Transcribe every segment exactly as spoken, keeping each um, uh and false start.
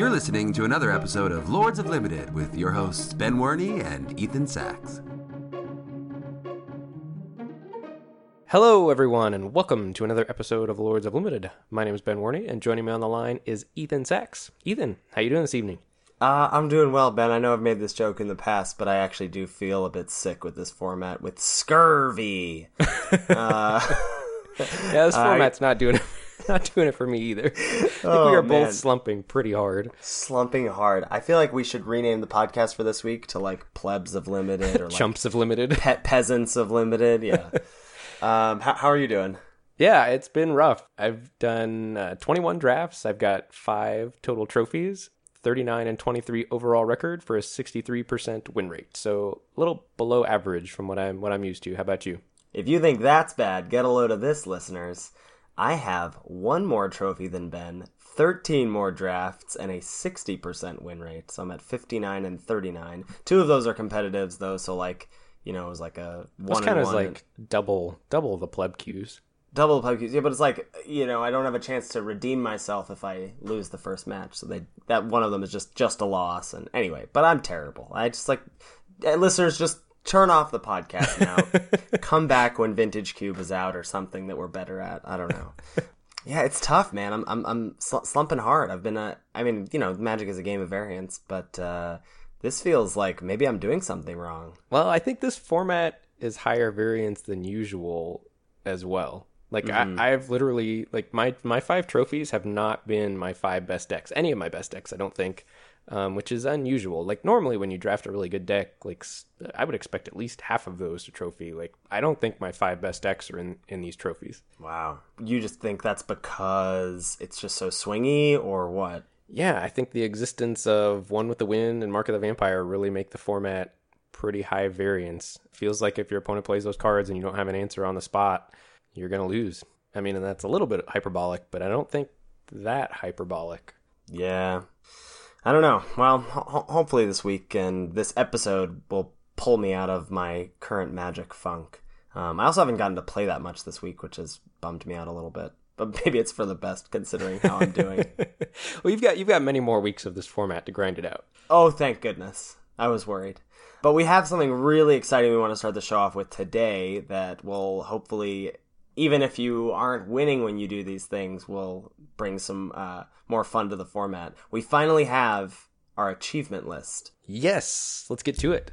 You're listening to another episode of Lords of Limited with your hosts Ben Warney and Ethan Sachs. Hello, everyone, and welcome to another episode of Lords of Limited. My name is Ben Warney, and joining me on the line is Ethan Sachs. Ethan, how you doing this evening? Uh, I'm doing well, Ben. I know I've made this joke in the past, but I actually do feel a bit sick with this format, with scurvy. uh, yeah, this format's I... not doing it. Not doing it for me either. I think oh, we are both man. slumping pretty hard. Slumping hard. I feel like we should rename the podcast for this week to like Plebs of Limited or like Chumps of Limited. Pe- peasants of Limited. Yeah. um, how, how are you doing? Yeah, it's been rough. I've done uh, twenty-one drafts. I've got five total trophies, thirty-nine and twenty-three overall record for a sixty-three percent win rate. So a little below average from what I'm what I'm used to. How about you? If you think that's bad, get a load of this, listeners. I have one more trophy than Ben, thirteen more drafts, and a sixty percent win rate. So I'm at fifty-nine and thirty-nine. Two of those are competitives, though. So, like, you know, it was like a one. That's kind of like double, double the pleb queues. Double the pleb queues. Yeah, but it's like, you know, I don't have a chance to redeem myself if I lose the first match. So they that one of them is just, just a loss. And anyway, but I'm terrible. I just like, listeners, just turn off the podcast now. Come back when Vintage Cube is out or something that we're better at. I don't know. Yeah, it's tough, man. I'm I'm I'm sl- slumping hard. I've been a. I mean, you know, Magic is a game of variance, but uh, this feels like maybe I'm doing something wrong. Well, I think this format is higher variance than usual as well. Like mm-hmm. I, I've literally like my my five trophies have not been my five best decks. Any of my best decks, I don't think. Um, which is unusual. Like normally when you draft a really good deck, like I would expect at least half of those to trophy. Like I don't think my five best decks are in, in these trophies. Wow. You just think that's because it's just so swingy or what? Yeah, I think the existence of One with the Wind and Mark of the Vampire really make the format pretty high variance. Feels like if your opponent plays those cards and you don't have an answer on the spot, you're going to lose. I mean, and that's a little bit hyperbolic, but I don't think that hyperbolic. Yeah. I don't know. Well, ho- hopefully this week and this episode will pull me out of my current Magic funk. Um, I also haven't gotten to play that much this week, which has bummed me out a little bit. But maybe it's for the best, considering how I'm doing. Well, you've got you've got many more weeks of this format to grind it out. Oh, thank goodness. I was worried. But we have something really exciting we want to start the show off with today that will hopefully, even if you aren't winning when you do these things, will bring some uh, more fun to the format. We finally have our achievement list. Yes, let's get to it.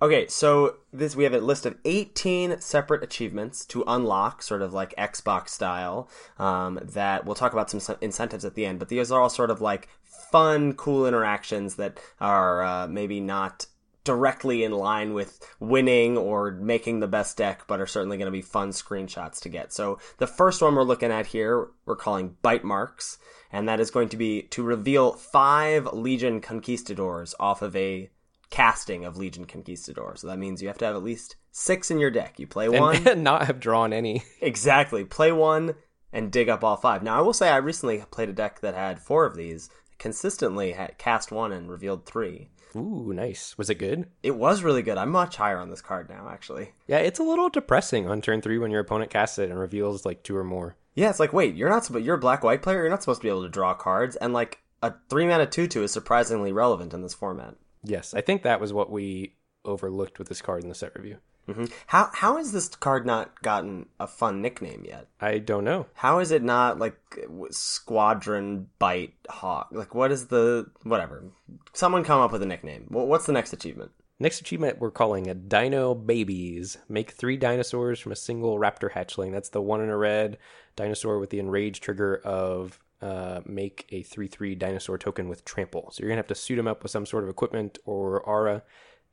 Okay, so this we have a list of eighteen separate achievements to unlock, sort of like Xbox style, um, that we'll talk about some incentives at the end. But these are all sort of like fun, cool interactions that are uh, maybe not directly in line with winning or making the best deck, but are certainly going to be fun screenshots to get. So the first one we're looking at here, we're calling Bite Marks, and that is going to be to reveal five Legion Conquistadors off of a casting of Legion Conquistadors. So that means you have to have at least six in your deck. You play one. And, and not have drawn any. Exactly. Play one and dig up all five. Now, I will say I recently played a deck that had four of these, consistently had cast one and revealed three. Ooh, nice. Was it good? It was really good. I'm much higher on this card now, actually. Yeah, it's a little depressing on turn three when your opponent casts it and reveals like two or more. Yeah, it's like, wait, you're not supposed you're a black-white player, you're not supposed to be able to draw cards, and like a three mana two two is surprisingly relevant in this format. Yes, I think that was what we overlooked with this card in the set review. Mm-hmm. How how has this card not gotten a fun nickname yet? I don't know. How is it not like Squadron Bite Hawk? Like what is the whatever? Someone come up with a nickname. What's the next achievement? Next achievement we're calling a Dino Babies. Make three dinosaurs from a single Raptor Hatchling. That's the one in a red dinosaur with the enrage trigger of uh, make a three three dinosaur token with trample. So you're gonna have to suit him up with some sort of equipment or aura,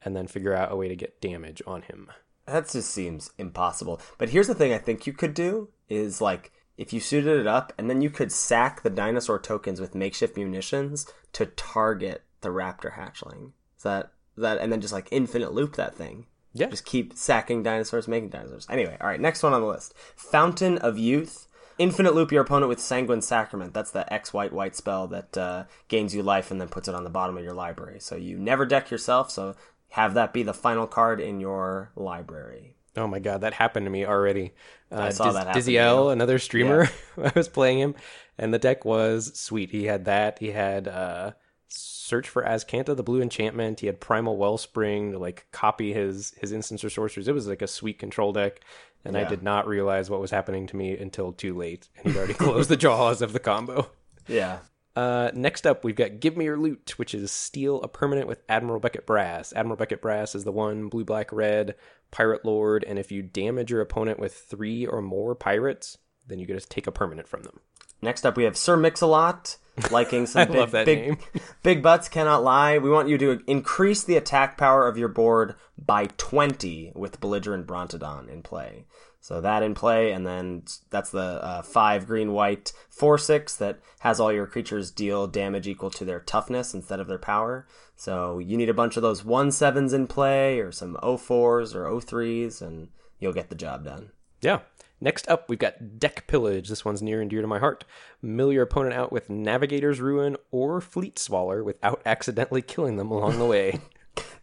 and then figure out a way to get damage on him. That just seems impossible. But here's the thing I think you could do is, like, if you suited it up, and then you could sack the dinosaur tokens with makeshift munitions to target the Raptor Hatchling. Is that, that and then just, like, infinite loop that thing. Yeah. Just keep sacking dinosaurs, making dinosaurs. Anyway, all right, next one on the list. Fountain of Youth. Infinite loop your opponent with Sanguine Sacrament. That's the X white white spell that uh, gains you life and then puts it on the bottom of your library. So you never deck yourself, so have that be the final card in your library. Oh my god, that happened to me already. Uh, I saw Diz- that happen. Dizzy L, another streamer, yeah. I was playing him, and the deck was sweet. He had that. He had uh, search for Azcanta, the blue enchantment. He had Primal Wellspring to like copy his his instants or sorcerers. It was like a sweet control deck, and yeah. I did not realize what was happening to me until too late, and he'd already closed the jaws of the combo. Yeah. Uh, next up, we've got Give Me Your Loot, which is steal a permanent with Admiral Beckett Brass. Admiral Beckett Brass is the one blue, black, red pirate lord, and if you damage your opponent with three or more pirates, then you can just take a permanent from them. Next up, we have Sir Mix-a-Lot, liking some big, big, big butts cannot lie. We want you to increase the attack power of your board by twenty with Belligerent Brontodon in play. So that in play, and then that's the uh, five green white four six that has all your creatures deal damage equal to their toughness instead of their power. So you need a bunch of those one sevens in play, or some o fours or o threes, and you'll get the job done. Yeah. Next up, we've got Deck Pillage. This one's near and dear to my heart. Mill your opponent out with Navigator's Ruin or Fleet Swallower without accidentally killing them along the way.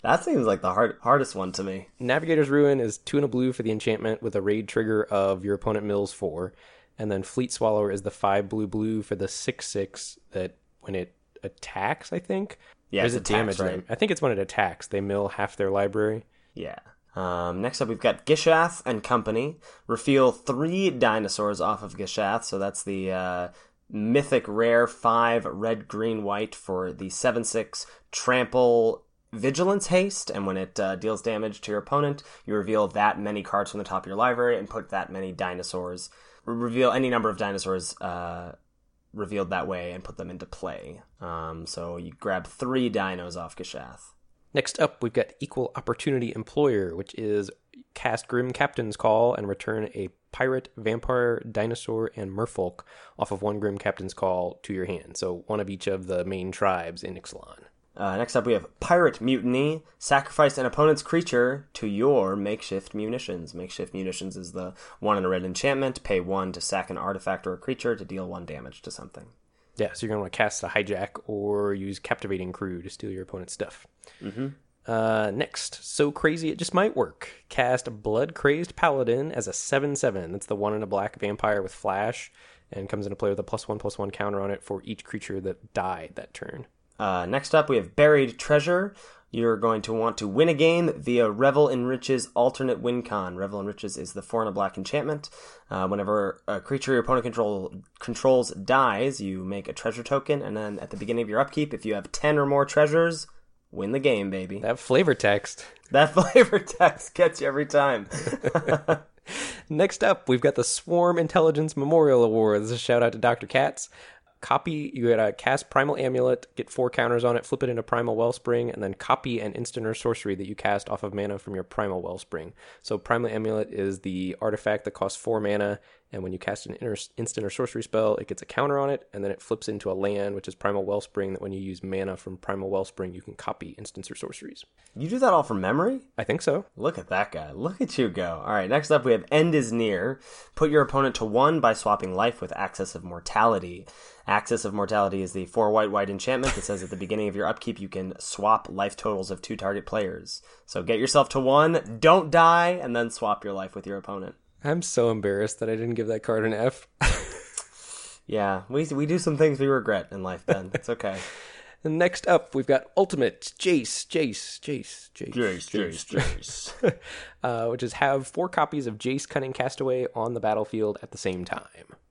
That seems like the hard, hardest one to me. Navigator's Ruin is two and a blue for the enchantment with a raid trigger of your opponent mills four. And then Fleet Swallower is the five blue blue for the six six that when it attacks, I think. Yeah, or is it damage them? Right? I think it's when it attacks. They mill half their library. Yeah. Um, next up, we've got Gishath and Company. Reveal three dinosaurs off of Gishath, so that's the uh, mythic rare five red, green, white for the seven six trample vigilance haste, and when it uh, deals damage to your opponent, you reveal that many cards from the top of your library and put that many dinosaurs. Reveal any number of dinosaurs uh, revealed that way and put them into play. Um, so you grab three dinos off Gishath. Next up, we've got Equal Opportunity Employer, which is cast Grim Captain's Call and return a pirate, vampire, dinosaur, and merfolk off of one Grim Captain's Call to your hand. So one of each of the main tribes in Ixalan. Uh, next up, we have Pirate Mutiny. Sacrifice an opponent's creature to your Makeshift Munitions. Makeshift Munitions is the one in a red enchantment. Pay one to sack an artifact or a creature to deal one damage to something. Yeah, so you're going to want to cast a Hijack or use Captivating Crew to steal your opponent's stuff. Mm-hmm. Uh, next, So Crazy It Just Might Work. Cast Blood Crazed Paladin as a seven seven. That's the one in a black vampire with flash, and comes into play with a plus one plus one counter on it for each creature that died that turn. Uh, next up, we have Buried Treasure. You're going to want to win a game via Revel in Riches alternate win con. Revel in Riches is the four and a black enchantment. Uh, whenever a creature your opponent control, controls dies, you make a treasure token, and then at the beginning of your upkeep, if you have ten or more treasures, win the game, baby. That flavor text. That flavor text gets you every time. Next up, we've got the Swarm Intelligence Memorial Award. This is a shout out to Doctor Katz. Copy, you gotta cast Primal Amulet, get four counters on it, flip it into Primal Wellspring, and then copy an instant or sorcery that you cast off of mana from your Primal Wellspring. So Primal Amulet is the artifact that costs four mana, and when you cast an inter- instant or sorcery spell, it gets a counter on it, and then it flips into a land, which is Primal Wellspring, that when you use mana from Primal Wellspring, you can copy instants or sorceries. You do that all from memory? I think so. Look at that guy. Look at you go. All right, next up we have End Is Near. Put your opponent to one by swapping life with Axis of Mortality. Axis of Mortality is the four white white enchantment that says at the beginning of your upkeep you can swap life totals of two target players. So get yourself to one, don't die, and then swap your life with your opponent. I'm so embarrassed that I didn't give that card an F. Yeah, we we do some things we regret in life, Ben. It's okay. And next up, we've got Ultimate Jace, Jace, Jace, Jace, Jace, Jace, Jace. uh, which is have four copies of Jace Cunning Castaway on the battlefield at the same time.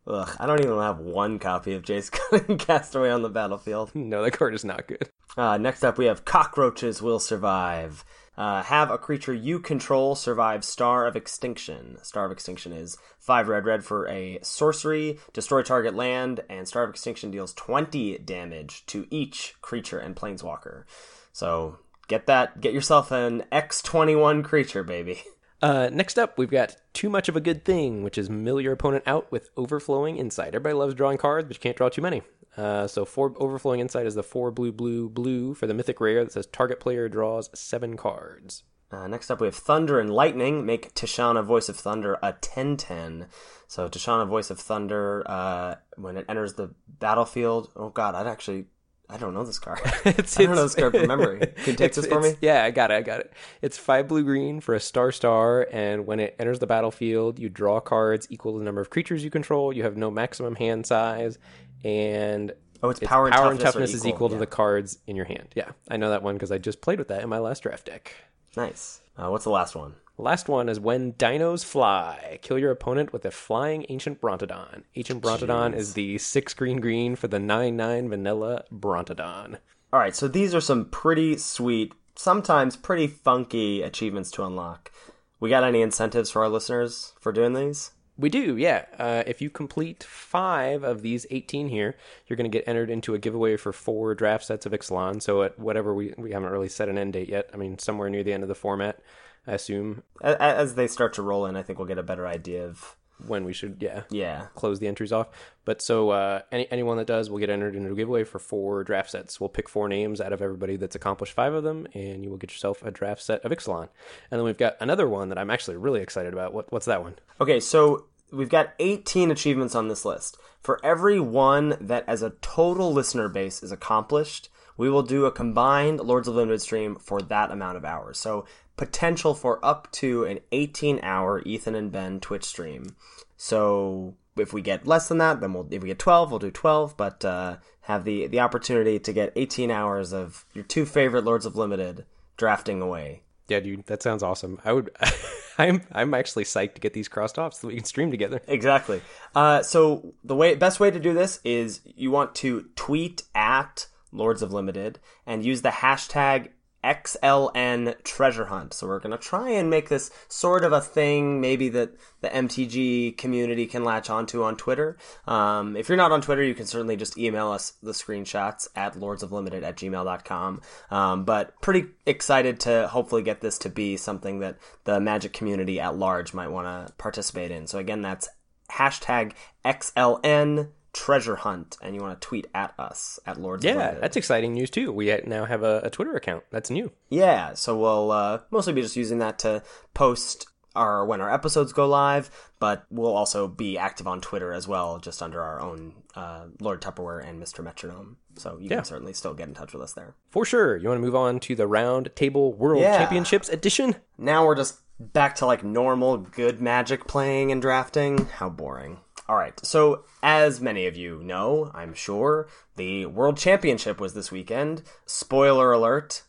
Ugh, I don't even have one copy of Jace Cunning Castaway on the battlefield. No, that card is not good. Uh, next up, we have Cockroaches Will Survive. Uh, have a creature you control survive Star of Extinction. Star of Extinction is five red red for a sorcery, destroy target land, and Star of Extinction deals twenty damage to each creature and planeswalker. So get that, get yourself an X twenty-one creature, baby. Uh, next up, we've got Too Much of a Good Thing, which is mill your opponent out with Overflowing Insight. Everybody loves drawing cards, but you can't draw too many. Uh, so four Overflowing Insight is the four blue, blue, blue for the mythic rare that says target player draws seven cards. Uh, next up, we have Thunder and Lightning. Make Tishana, Voice of Thunder, a ten ten. So Tishana, Voice of Thunder, uh, when it enters the battlefield. Oh, God, I'd actually... I don't know this card. it's, I don't it's, know this card from memory. Can you take this for me? Yeah, I got it. I got it. It's five blue green for a star star, and when it enters the battlefield, you draw cards equal to the number of creatures you control. You have no maximum hand size, and Oh, it's, it's power, power and toughness, and toughness equal, is equal yeah. to the cards in your hand. Yeah, I know that one because I just played with that in my last draft deck. Nice. Uh, what's the last one? Last one is When Dinos Fly. Kill your opponent with a flying Ancient Brontodon. Ancient Brontodon Jeez. is the six green green for the nine nine vanilla Brontodon. All right, so these are some pretty sweet, sometimes pretty funky achievements to unlock. We got any incentives for our listeners for doing these? We do, yeah. Uh, if you complete five of these eighteen here, you're going to get entered into a giveaway for four draft sets of Ixalan. So at whatever, we, we haven't really set an end date yet. I mean, somewhere near the end of the format, I assume. As they start to roll in, I think we'll get a better idea of when we should, yeah, yeah. close the entries off. But so uh, any anyone that does will get entered into a giveaway for four draft sets. We'll pick four names out of everybody that's accomplished five of them, and you will get yourself a draft set of Ixalan. And then we've got another one that I'm actually really excited about. What What's that one? Okay, so we've got eighteen achievements on this list. For every one that as a total listener base is accomplished, we will do a combined Lords of Limited stream for that amount of hours. So potential for up to an eighteen hour Ethan and Ben Twitch stream. So if we get less than that, then we'll, if we get twelve, we'll do twelve, but uh, have the, the opportunity to get eighteen hours of your two favorite Lords of Limited drafting away. Yeah, dude, that sounds awesome. I would, I'm, I'm actually psyched to get these crossed off so that we can stream together. Exactly. Uh, so the way, best way to do this is you want to tweet at Lords of Limited and use the hashtag X L N treasure hunt. So we're going to try and make this sort of a thing maybe that the M T G community can latch onto on Twitter. Um, if you're not on Twitter, you can certainly just email us the screenshots at lords of limited at gmail dot com. Um, but pretty excited to hopefully get this to be something that the Magic community at large might want to participate in. So again, that's hashtag X L N treasure hunt, and you want to tweet at us at Lords yeah of Limited. That's exciting news too. We now have a, a Twitter account that's new. Yeah, so we'll uh mostly be just using that to post our when our episodes go live, but we'll also be active on Twitter as well, just under our own uh Lord Tupperware and Mister Metronome. So you yeah. can certainly still get in touch with us there for sure. You want to move on to the Round Table World yeah. Championships edition? Now we're just back to like normal good Magic playing and drafting. How boring. All right, so as many of you know, I'm sure, the World Championship was this weekend. Spoiler alert.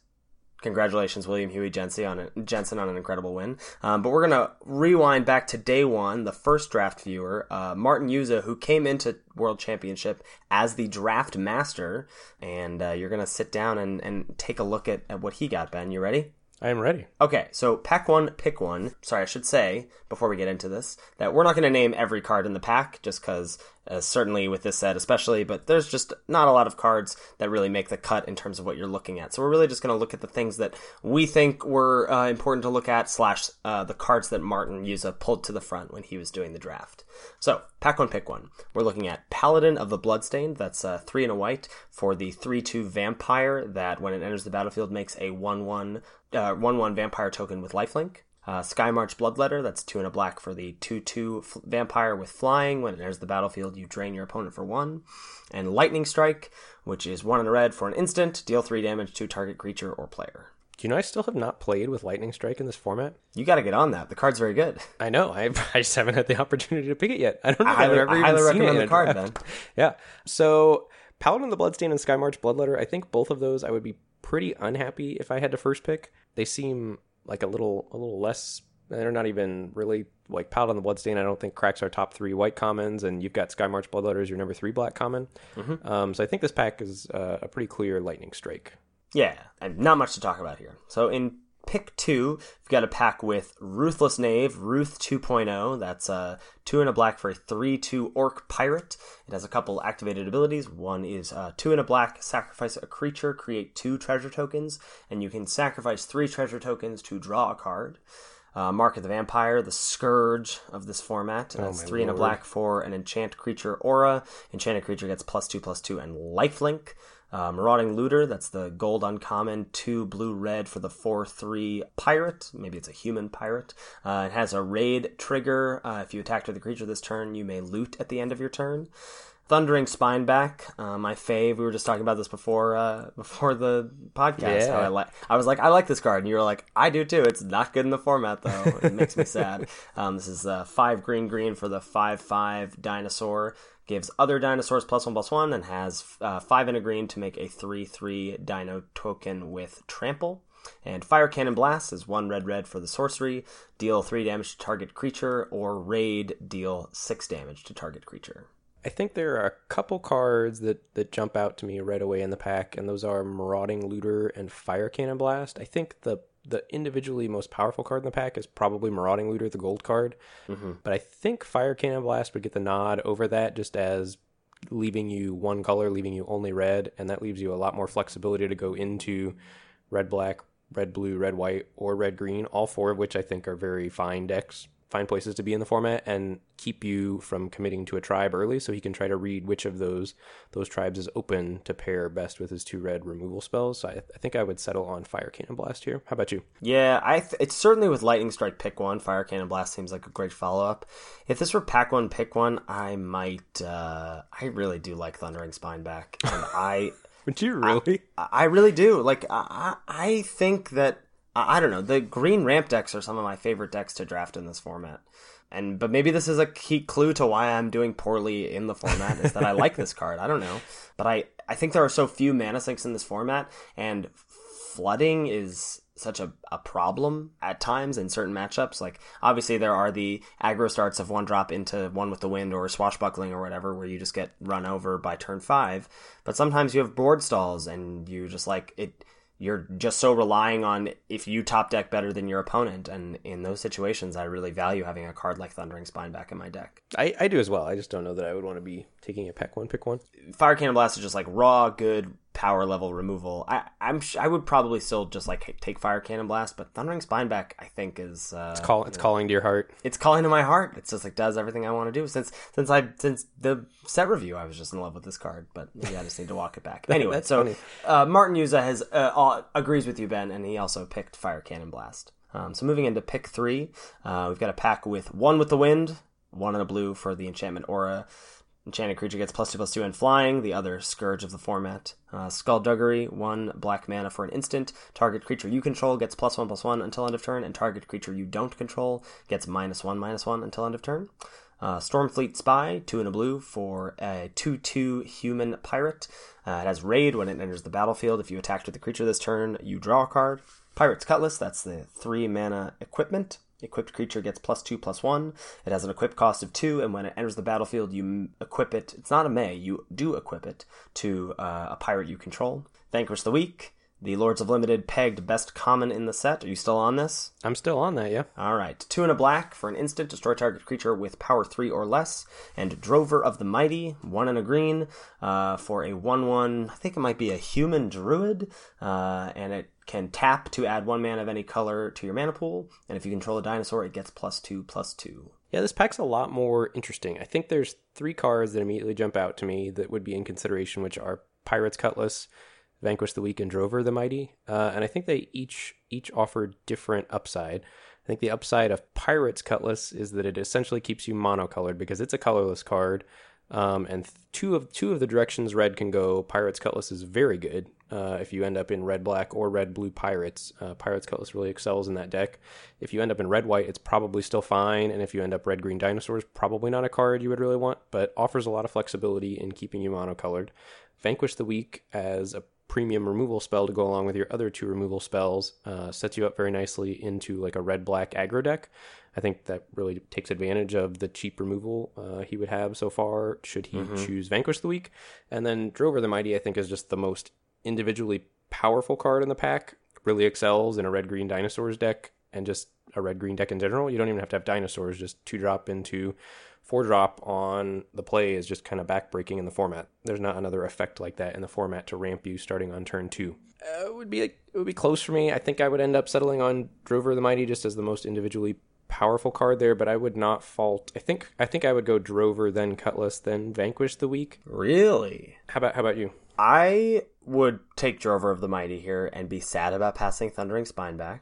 Congratulations, William Huey Jensen, on, a, Jensen, on an incredible win. Um, but we're going to rewind back to day one, the first draft viewer, uh, Martin Jůza, who came into World Championship as the draft master. And uh, you're going to sit down and, and take a look at, at what he got, Ben. You ready? I am ready. Okay, so pack one, pick one. Sorry, I should say, before we get into this, that we're not going to name every card in the pack, just because, uh, certainly with this set especially, but there's just not a lot of cards that really make the cut in terms of what you're looking at. So we're really just going to look at the things that we think were uh, important to look at, slash uh, the cards that Martin Jůza pulled to the front when he was doing the draft. So, pack one, pick one. We're looking at Paladin of the Bloodstained. That's uh, three and a white for the three two Vampire that, when it enters the battlefield, makes a one one Uh, one one Vampire token with lifelink. Uh, Skymarch Bloodletter, that's two and a black for the two two f- Vampire with flying. When it enters the battlefield, you drain your opponent for one. And Lightning Strike, which is one in a red for an instant. Deal three damage to target creature or player. Do you know I still have not played with Lightning Strike in this format? You got to get on that. The card's very good. I know. I, I just haven't had the opportunity to pick it yet. I don't know. I highly, I highly recommend the card, then. Yeah. So, Paladin of the Bloodstained and Skymarch Bloodletter, I think both of those I would be pretty unhappy if I had to first pick. They seem like a little a little less, they're not even really, like Paladin the Bloodstain, I don't think cracks our top three white commons, and you've got Skymarch Bloodletter as your number three black common. Mm-hmm. Um, so I think this pack is uh, a pretty clear Lightning Strike. Yeah, and not much to talk about here. So in pick two, we've got a pack with Ruthless Knave, Ruth two point oh. That's uh, two and a black for a three two Orc Pirate. It has a couple activated abilities. One is uh, two and a black, sacrifice a creature, create two treasure tokens, and you can sacrifice three treasure tokens to draw a card. Uh, Mark of the Vampire, the Scourge of this format. And that's oh three Lord. and a black for an enchant creature aura. Enchanted creature gets plus two, plus two, and lifelink. Uh, Marauding Looter, that's the gold uncommon, two blue red for the four three pirate. Maybe it's a human pirate. Uh, it has a raid trigger. Uh, if you attacked with a creature this turn, you may loot at the end of your turn. Thundering Spineback, uh, my fave. We were just talking about this before uh, before the podcast. Yeah. How I like, I was like, I like this card, and you were like, I do too. It's not good in the format though. It makes me sad. Um, this is uh, five green green for the five five dinosaur. Gives other dinosaurs plus one plus one, and has uh, five and a green to make a three three dino token with trample. And Fire Cannon Blast is one red red for the sorcery. Deal three damage to target creature, or raid, deal six damage to target creature. I think there are a couple cards that, that jump out to me right away in the pack, and those are Marauding Looter and Fire Cannon Blast. I think the the individually most powerful card in the pack is probably Marauding Looter, the gold card. Mm-hmm. But I think Fire Cannon Blast would get the nod over that, just as leaving you one color, leaving you only red, and that leaves you a lot more flexibility to go into red, black, red blue, red white, or red green, all four of which I think are very fine decks, fine places to be in the format, and keep you from committing to a tribe early, so he can try to read which of those those tribes is open to pair best with his two red removal spells. So I, I think I would settle on Fire Cannon Blast here. How about you? Yeah, I th- it's certainly with Lightning Strike pick one, Fire Cannon Blast seems like a great follow-up. If this were pack one pick one, I might uh I really do like Thundering Spineback, and I would you really? I, I really do. Like, I, I think that, I don't know, the green ramp decks are some of my favorite decks to draft in this format. And But maybe this is a key clue to why I'm doing poorly in the format, is that I like this card. I don't know. But I, I think there are so few mana sinks in this format, and flooding is such a, a problem at times in certain matchups. Like, obviously there are the aggro starts of one drop into One with the Wind or Swashbuckling or whatever, where you just get run over by turn five, but sometimes you have board stalls and you just like it you're just so relying on if you top deck better than your opponent, and in those situations I really value having a card like Thundering Spineback in my deck. I, I do as well. I just don't know that I would want to be taking a pack one pick one. Fire Cannon Blast is just like raw good power level removal. I I'm I would probably still just like take Fire Cannon Blast, but Thundering Spineback I think is uh, it's call it's you know, calling to your heart. It's calling to my heart. It's just like does everything I want to do since since I since the set review I was just in love with this card, but maybe I just need to walk it back. Anyway, that's so funny. Uh, Martin Jůza has uh, all, agrees with you, Ben, and he also picked Fire Cannon Blast. Um, so moving into pick three, uh, we've got a pack with One with the Wind, one in a blue for the enchantment aura. Enchanted creature gets plus two plus two and flying, the other scourge of the format. Uh, Skullduggery, one black mana for an instant. Target creature you control gets plus one plus one until end of turn, and target creature you don't control gets minus one minus one until end of turn. Uh, Stormfleet Spy, two in a blue for a two two human pirate. Uh, it has raid when it enters the battlefield. If you attacked with the creature this turn, you draw a card. Pirate's Cutlass, that's the three mana equipment. Equipped creature gets plus two, plus one. It has an equip cost of two, and when it enters the battlefield, you equip it. It's not a may, you do equip it to uh, a pirate you control. Vanquish the Weak, the Lords of Limited pegged best common in the set. Are you still on this? I'm still on that, yeah. All right. Two and a black for an instant. Destroy target creature with power three or less. And Drover of the Mighty, one and a green, uh, for a one one. I think it might be a human druid, uh, and it can tap to add one mana of any color to your mana pool, and if you control a dinosaur, it gets plus two, plus two. Yeah, this pack's a lot more interesting. I think there's three cards that immediately jump out to me that would be in consideration, which are Pirate's Cutlass, Vanquish the Weak, and Drover the Mighty, uh, and I think they each each offer different upside. I think the upside of Pirate's Cutlass is that it essentially keeps you monocolored because it's a colorless card, um, and two of two of the directions red can go. Pirate's Cutlass is very good. Uh, if you end up in red-black or red-blue pirates, uh, Pirate's Cutlass really excels in that deck. If you end up in red-white, it's probably still fine, and if you end up red-green dinosaurs, probably not a card you would really want, but offers a lot of flexibility in keeping you monocolored. Vanquish the Weak as a premium removal spell to go along with your other two removal spells uh, sets you up very nicely into like a red-black aggro deck. I think that really takes advantage of the cheap removal uh, he would have so far should he mm-hmm. choose Vanquish the Weak. And then Drover the Mighty, I think, is just the most individually powerful card in the pack, really excels in a red green dinosaurs deck, and just a red green deck in general. You don't even have to have dinosaurs, just two drop into four drop on the play is just kind of backbreaking in the format. There's not another effect like that in the format to ramp you starting on turn two. Uh, it would be like, it would be close for me. I think I would end up settling on Drover the Mighty just as the most individually powerful card there, but I would not fault. I think I think I would go Drover, then Cutlass, then Vanquish the Weak. Really? How about how about you? I would take Drover of the Mighty here and be sad about passing Thundering Spineback.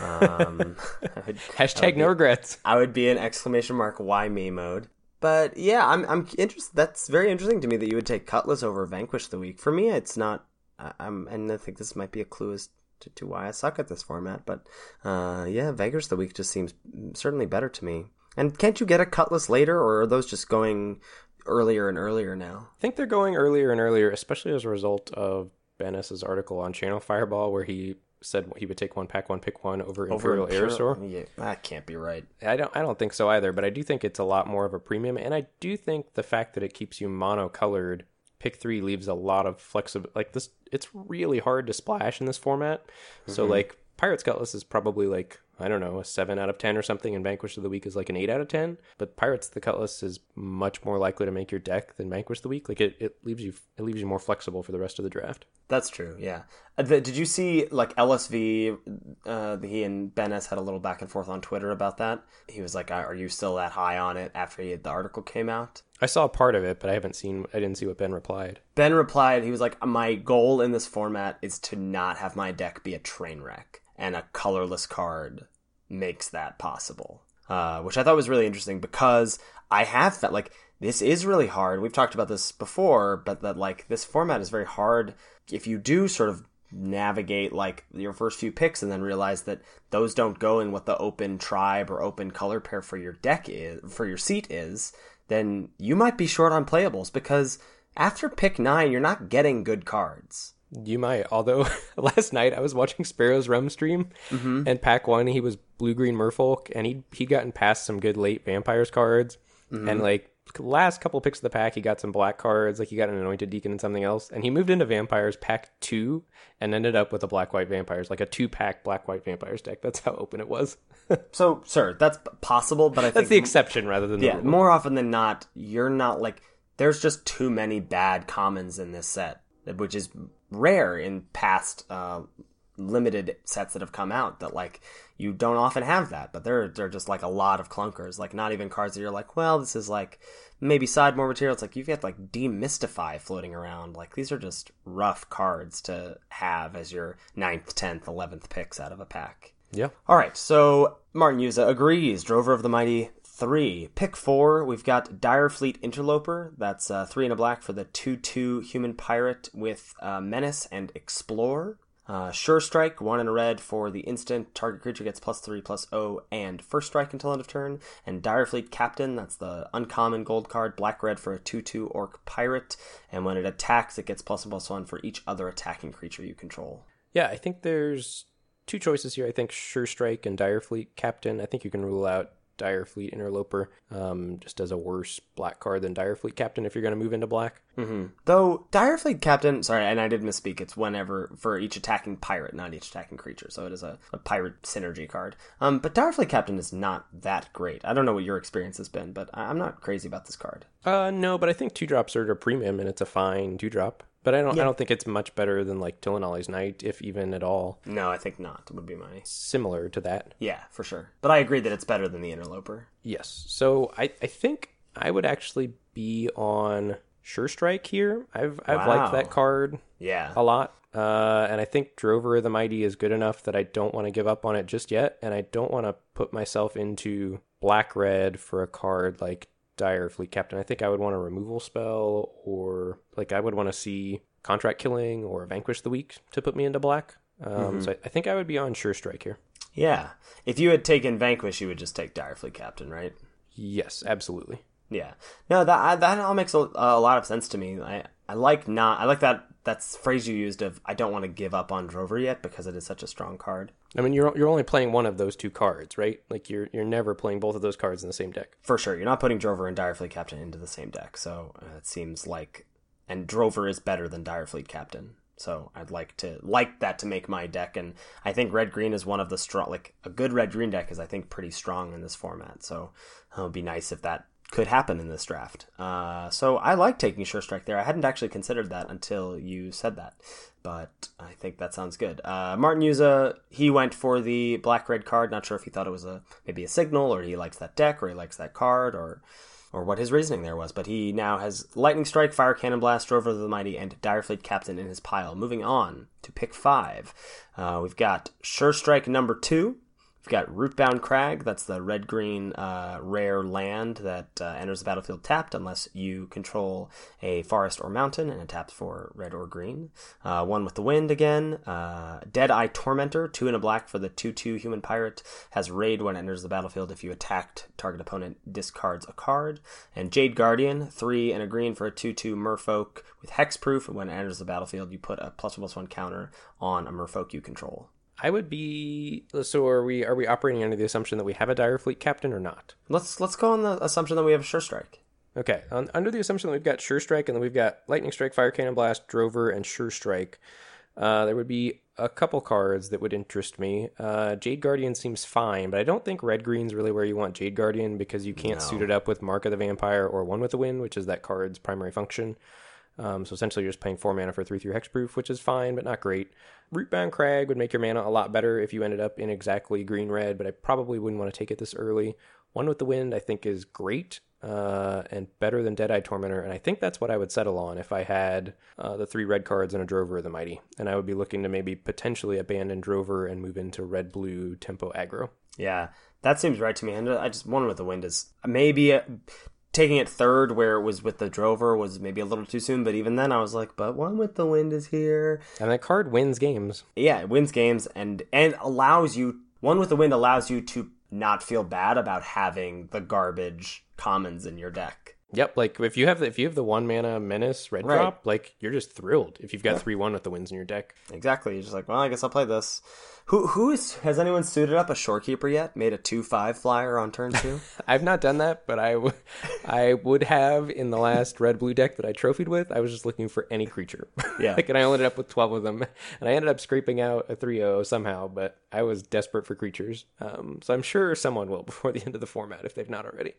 Um, I would, hashtag I would no be, regrets. I would be in exclamation mark why me mode. But yeah, I'm I'm interested. That's very interesting to me that you would take Cutlass over Vanquish the Weak. For me, it's not. I'm and I think this might be a clue as to, to why I suck at this format. But uh, yeah, Vanquish the Weak just seems certainly better to me. And can't you get a Cutlass later, or are those just going earlier and earlier now? I think they're going earlier and earlier, especially as a result of Bennis's article on Channel Fireball, where he said he would take one pack one pick one over, over Imperial Imperial Aerosaur. Yeah, that can't be right. I don't I don't think so either, but I do think it's a lot more of a premium, and I do think the fact that it keeps you monocolored pick three leaves a lot of flexibility. Like this, it's really hard to splash in this format. Mm-hmm. So like Pirate's Cutlass is probably like, I don't know, a seven out of ten or something, and Vanquish of the Weak is like an eight out of ten. But Pirates the Cutlass is much more likely to make your deck than Vanquish the Weak. Like, it, it leaves you it leaves you more flexible for the rest of the draft. That's true, yeah. The, did you see, like, L S V, uh, he and Benes had a little back and forth on Twitter about that? He was like, are you still that high on it after he, the article came out? I saw a part of it, but I haven't seen, I didn't see what Ben replied. Ben replied, he was like, my goal in this format is to not have my deck be a train wreck. And a colorless card makes that possible, uh, which I thought was really interesting because I have felt like this is really hard. We've talked about this before, but that like this format is very hard if you do sort of navigate like your first few picks and then realize that those don't go in what the open tribe or open color pair for your deck is, for your seat is, then you might be short on playables because after pick nine, you're not getting good cards. You might, although last night I was watching Sparrow's Rum stream, mm-hmm. and pack one, he was blue-green Merfolk, and he'd, he'd gotten past some good late Vampires cards, mm-hmm. and like last couple picks of the pack, he got some black cards, like he got an Anointed Deacon and something else, and he moved into Vampires pack two, and ended up with a Black-White Vampires, like a two-pack Black-White Vampires deck. That's how open it was. So, sir, that's possible, but I that's think... That's the exception rather than yeah, the rule. More often than not, you're not like... There's just too many bad commons in this set, which is... rare in past uh limited sets that have come out, that like you don't often have that, but they're they're just like a lot of clunkers, like not even cards that you're like, well, this is like maybe side more material. It's like you've got like Demystify floating around. Like these are just rough cards to have as your ninth, tenth, eleventh picks out of a pack. Yeah. All right, so Martin Jůza agrees. Drover of the Mighty three. Pick four, we've got Dire Fleet Interloper. That's uh, three and a black for the two two human pirate with uh, Menace and Explore. Uh, Sure Strike, one and a red for the instant. Target creature gets plus three, plus oh, and first strike until end of turn. And Dire Fleet Captain, that's the uncommon gold card, black red for a two two orc pirate. And when it attacks, it gets plus and plus one for each other attacking creature you control. Yeah, I think there's two choices here. I think Sure Strike and Dire Fleet Captain. I think you can rule out Dire Fleet Interloper um, just as a worse black card than Dire Fleet Captain if you're going to move into black. Mm-hmm. Though Dire Fleet Captain, sorry, and I did misspeak, it's whenever for each attacking pirate, not each attacking creature, so it is a, a pirate synergy card. Um, but Dire Fleet Captain is not that great. I don't know what your experience has been, but I'm not crazy about this card. Uh, no, but I think two drops are a premium, and it's a fine two drop. But I don't. Yeah. I don't think it's much better than like Tylenoli's Knight, if even at all. No, I think not. Would be my similar to that. Yeah, for sure. But I agree that it's better than the Interloper. Yes. So I, I think I would actually be on Sure Strike here. I've I've wow. liked that card. Yeah. A lot. Uh, and I think Drover of the Mighty is good enough that I don't want to give up on it just yet, and I don't want to put myself into black red for a card like Dire Fleet Captain. I think I would want a removal spell, or like I would want to see Contract Killing or Vanquish the Weak to put me into black. Um, mm-hmm. So I, I think I would be on Sure Strike here. Yeah. If you had taken Vanquish, you would just take Dire Fleet Captain, right? Yes, absolutely. Yeah. No, that I, that all makes a, a lot of sense to me. I, I like not I like that that's phrase you used of I don't want to give up on Drover yet because it is such a strong card. I mean, you're you're only playing one of those two cards, right? Like you're you're never playing both of those cards in the same deck. For sure, you're not putting Drover and Dire Fleet Captain into the same deck. So uh, it seems like, and Drover is better than Dire Fleet Captain. So I'd like to like that to make my deck, and I think red green is one of the strong. Like a good red green deck is I think pretty strong in this format. So it would be nice if that could happen in this draft. Uh, so I like taking Sure Strike there. I hadn't actually considered that until you said that, but I think that sounds good. Uh, Martin Jůza, he went for the black-red card. Not sure if he thought it was a maybe a signal, or he likes that deck, or he likes that card, or or what his reasoning there was. But he now has Lightning Strike, Fire Cannon Blast, Drover of the Mighty, and Dire Fleet Captain in his pile. Moving on to pick five. Uh, we've got Sure Strike number two We've got Rootbound Crag. That's the red-green uh, rare land that uh, enters the battlefield tapped unless you control a forest or mountain, and it taps for red or green. Uh, One with the Wind again. Uh, Deadeye Tormentor, two and a black for the two two human pirate, has raid when it enters the battlefield. If you attacked, target opponent discards a card. And Jade Guardian, three and a green for a two two merfolk with hexproof. When it enters the battlefield, you put a plus one plus one counter on a merfolk you control. I would be so. Are we are we operating under the assumption that we have a Dire Fleet Captain or not? Let's let's go on the assumption that we have a Sure Strike. Okay, on, under the assumption that we've got Sure Strike and then we've got Lightning Strike, Fire Cannon Blast, Drover, and Sure Strike. Uh, there would be a couple cards that would interest me. Uh, Jade Guardian seems fine, but I don't think red green's really where you want Jade Guardian because you can't no. suit it up with Mark of the Vampire or One with the Wind, which is that card's primary function. Um, so essentially you're just paying four mana for three three hexproof, which is fine, but not great. Rootbound Crag would make your mana a lot better if you ended up in exactly green-red, but I probably wouldn't want to take it this early. One with the Wind I think is great uh, and better than Deadeye Tormentor, and I think that's what I would settle on if I had uh, the three red cards and a Drover of the Mighty, and I would be looking to maybe potentially abandon Drover and move into red-blue tempo aggro. Yeah, that seems right to me, and I just One with the Wind is maybe... A... Taking it third where it was with the Drover was maybe a little too soon, but even then I was like, but One with the Wind is here. And that card wins games. Yeah, it wins games and, and allows you... One with the Wind allows you to not feel bad about having the garbage commons in your deck. Yep, like if you have the, if you have the one mana menace red right. drop, like you're just thrilled if you've got yeah. three one with the winds in your deck. Exactly. You're just like, well, I guess I'll play this. Who who is has anyone suited up a Shorekeeper yet? Made a two five flyer on turn two? I've not done that, but I, w- I would have in the last red blue deck that I trophied with. I was just looking for any creature. Yeah, like, and I only ended up with twelve of them, and I ended up scraping out a three zero somehow. But I was desperate for creatures, um, so I'm sure someone will before the end of the format if they've not already.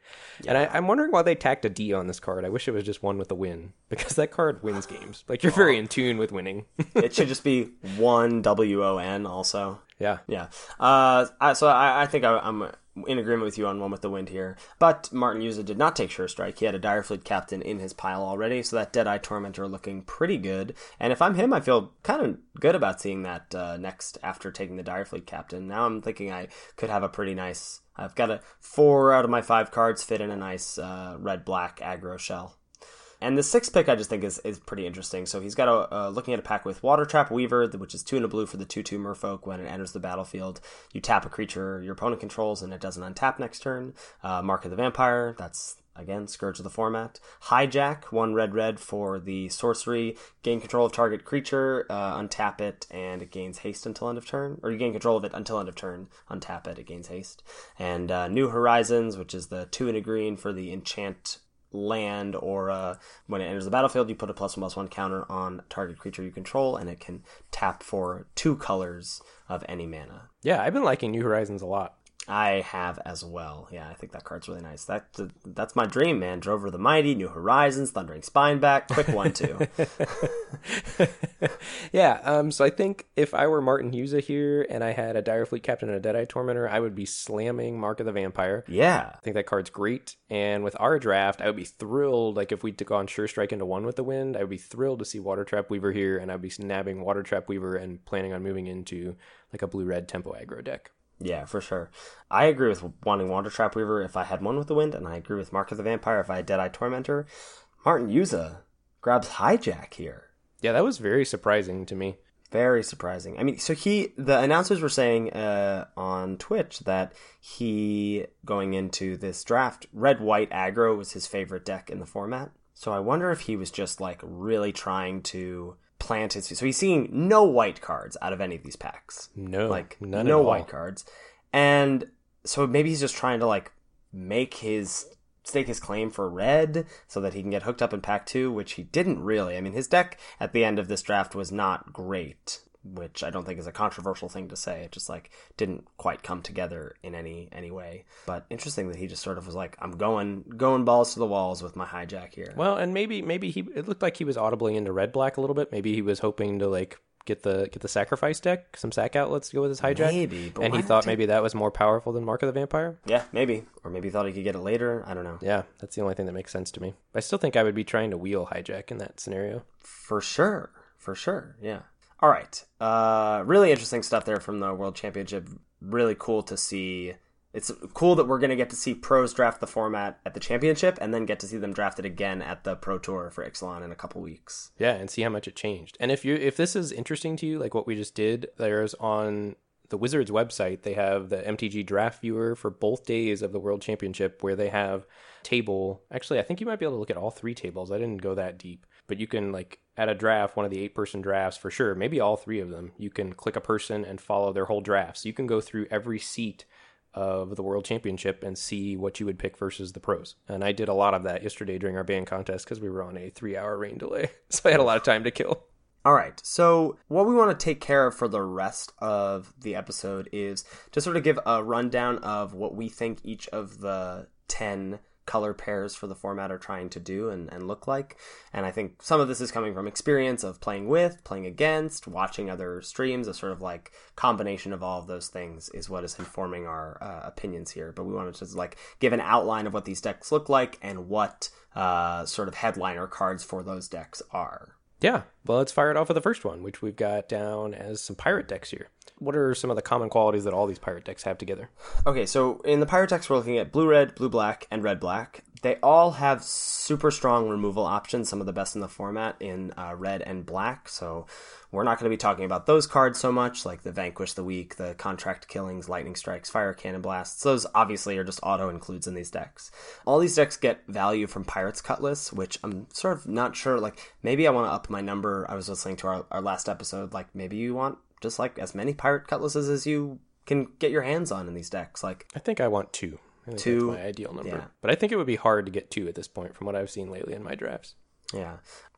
Yeah. And I, I'm wondering why they tacked a D on this card. I wish it was just One with the Win because that card wins games. Like you're very in tune with winning. It should just be one W O N also. Yeah. Yeah. Uh, I, so I, I think I, I'm in agreement with you on One with the Wind here. But Martin Jůza did not take Sure Strike. He had a Dire Fleet Captain in his pile already, so that Deadeye Tormentor looking pretty good. And if I'm him, I feel kind of good about seeing that uh, next after taking the Dire Fleet Captain. Now I'm thinking I could have a pretty nice... I've got a four out of my five cards fit in a nice uh, red-black aggro shell. And the sixth pick I just think is, is pretty interesting. So he's got a uh, looking at a pack with Water Trap Weaver, which is two and a blue for the two two merfolk. When it enters the battlefield, you tap a creature your opponent controls and it doesn't untap next turn. Uh, Mark of the Vampire, that's... Again, Scourge of the format. Hijack, one red red for the sorcery. Gain control of target creature, uh, untap it, and it gains haste until end of turn. Or you gain control of it until end of turn, untap it, it gains haste. And uh, New Horizons, which is the two and a green for the enchant land or uh, when it enters the battlefield, you put a plus one plus one counter on target creature you control, and it can tap for two colors of any mana. Yeah, I've been liking New Horizons a lot. I have as well. Yeah, I think that card's really nice. That that's my dream, man. Drover the Mighty, New Horizons, Thundering Spineback, quick one too. yeah. Um. So I think if I were Martin Jůza here and I had a Dire Fleet Captain and a Deadeye Tormentor, I would be slamming Mark of the Vampire. Yeah. I think that card's great. And with our draft, I would be thrilled. Like if we took on Sure Strike into One with the Wind, I would be thrilled to see Water Trap Weaver here, and I'd be nabbing Water Trap Weaver and planning on moving into like a blue-red tempo aggro deck. Yeah, for sure. I agree with wanting Water Trap Weaver if I had One with the Wind, and I agree with Mark of the Vampire if I had Deadeye Tormentor. Martin Jůza grabs Hijack here. Yeah, that was very surprising to me. Very surprising. I mean, so he, the announcers were saying uh, on Twitch that he, going into this draft, red-white aggro was his favorite deck in the format. So I wonder if he was just, like, really trying to... plant his so he's seeing no white cards out of any of these packs. No, like none no white all. cards, and so maybe he's just trying to like make his stake his claim for red so that he can get hooked up in pack two, which he didn't really. I mean, his deck at the end of this draft was not great, which I don't think is a controversial thing to say. It just like didn't quite come together in any any way. But interesting that he just sort of was like, I'm going going balls to the walls with my Hijack here. Well, and maybe maybe he it looked like he was audibly into red black a little bit. Maybe he was hoping to like get the get the sacrifice deck, some sack outlets to go with his Hijack. Maybe, but and he thought maybe that was more powerful than Mark of the Vampire. Yeah, maybe, or maybe he thought he could get it later. I don't know. Yeah, that's the only thing that makes sense to me. I still think I would be trying to wheel Hijack in that scenario. For sure, for sure, yeah. All right. Uh, really interesting stuff there from the World Championship really cool to see. It's cool that we're going to get to see pros draft the format at the championship and then get to see them draft it again at the Pro Tour for Ixalan in a couple weeks. Yeah, and see how much it changed. And if you if this is interesting to you, like what we just did, there's on the Wizards website, they have the M T G Draft Viewer for both days of the World Championship where they have table. Actually, I think you might be able to look at all three tables. I didn't go that deep. But you can, like, at a draft, one of the eight-person drafts for sure, maybe all three of them, you can click a person and follow their whole draft. So you can go through every seat of the World Championship and see what you would pick versus the pros. And I did a lot of that yesterday during our band contest because we were on a three-hour rain delay. So I had a lot of time to kill. All right, so what we want to take care of for the rest of the episode is to sort of give a rundown of what we think each of the ten color pairs for the format are trying to do and, and look like. And I think some of this is coming from experience of playing with, playing against, watching other streams, a sort of like combination of all of those things is what is informing our uh, opinions here. But we wanted to like give an outline of what these decks look like and what uh, sort of headliner cards for those decks are. Yeah, well, let's fire it off with the first one, which we've got down as some pirate decks here. What are some of the common qualities that all these pirate decks have together? Okay, so in the pirate decks, we're looking at blue-red, blue-black, and red-black. They all have super strong removal options, some of the best in the format in uh, red and black. So we're not going to be talking about those cards so much, like the Vanquish the Weak, the Contract Killings, Lightning Strikes, Fire Cannon Blasts. Those obviously are just auto-includes in these decks. All these decks get value from Pirate's Cutlass, which I'm sort of not sure, like, maybe I want to up my number. I was listening to our, our last episode, like, maybe you want just, like, as many Pirate Cutlasses as you can get your hands on in these decks. Like, I think I want two. I think two, that's my ideal number. Yeah. But I think it would be hard to get two at this point from what I've seen lately in my drafts. Yeah.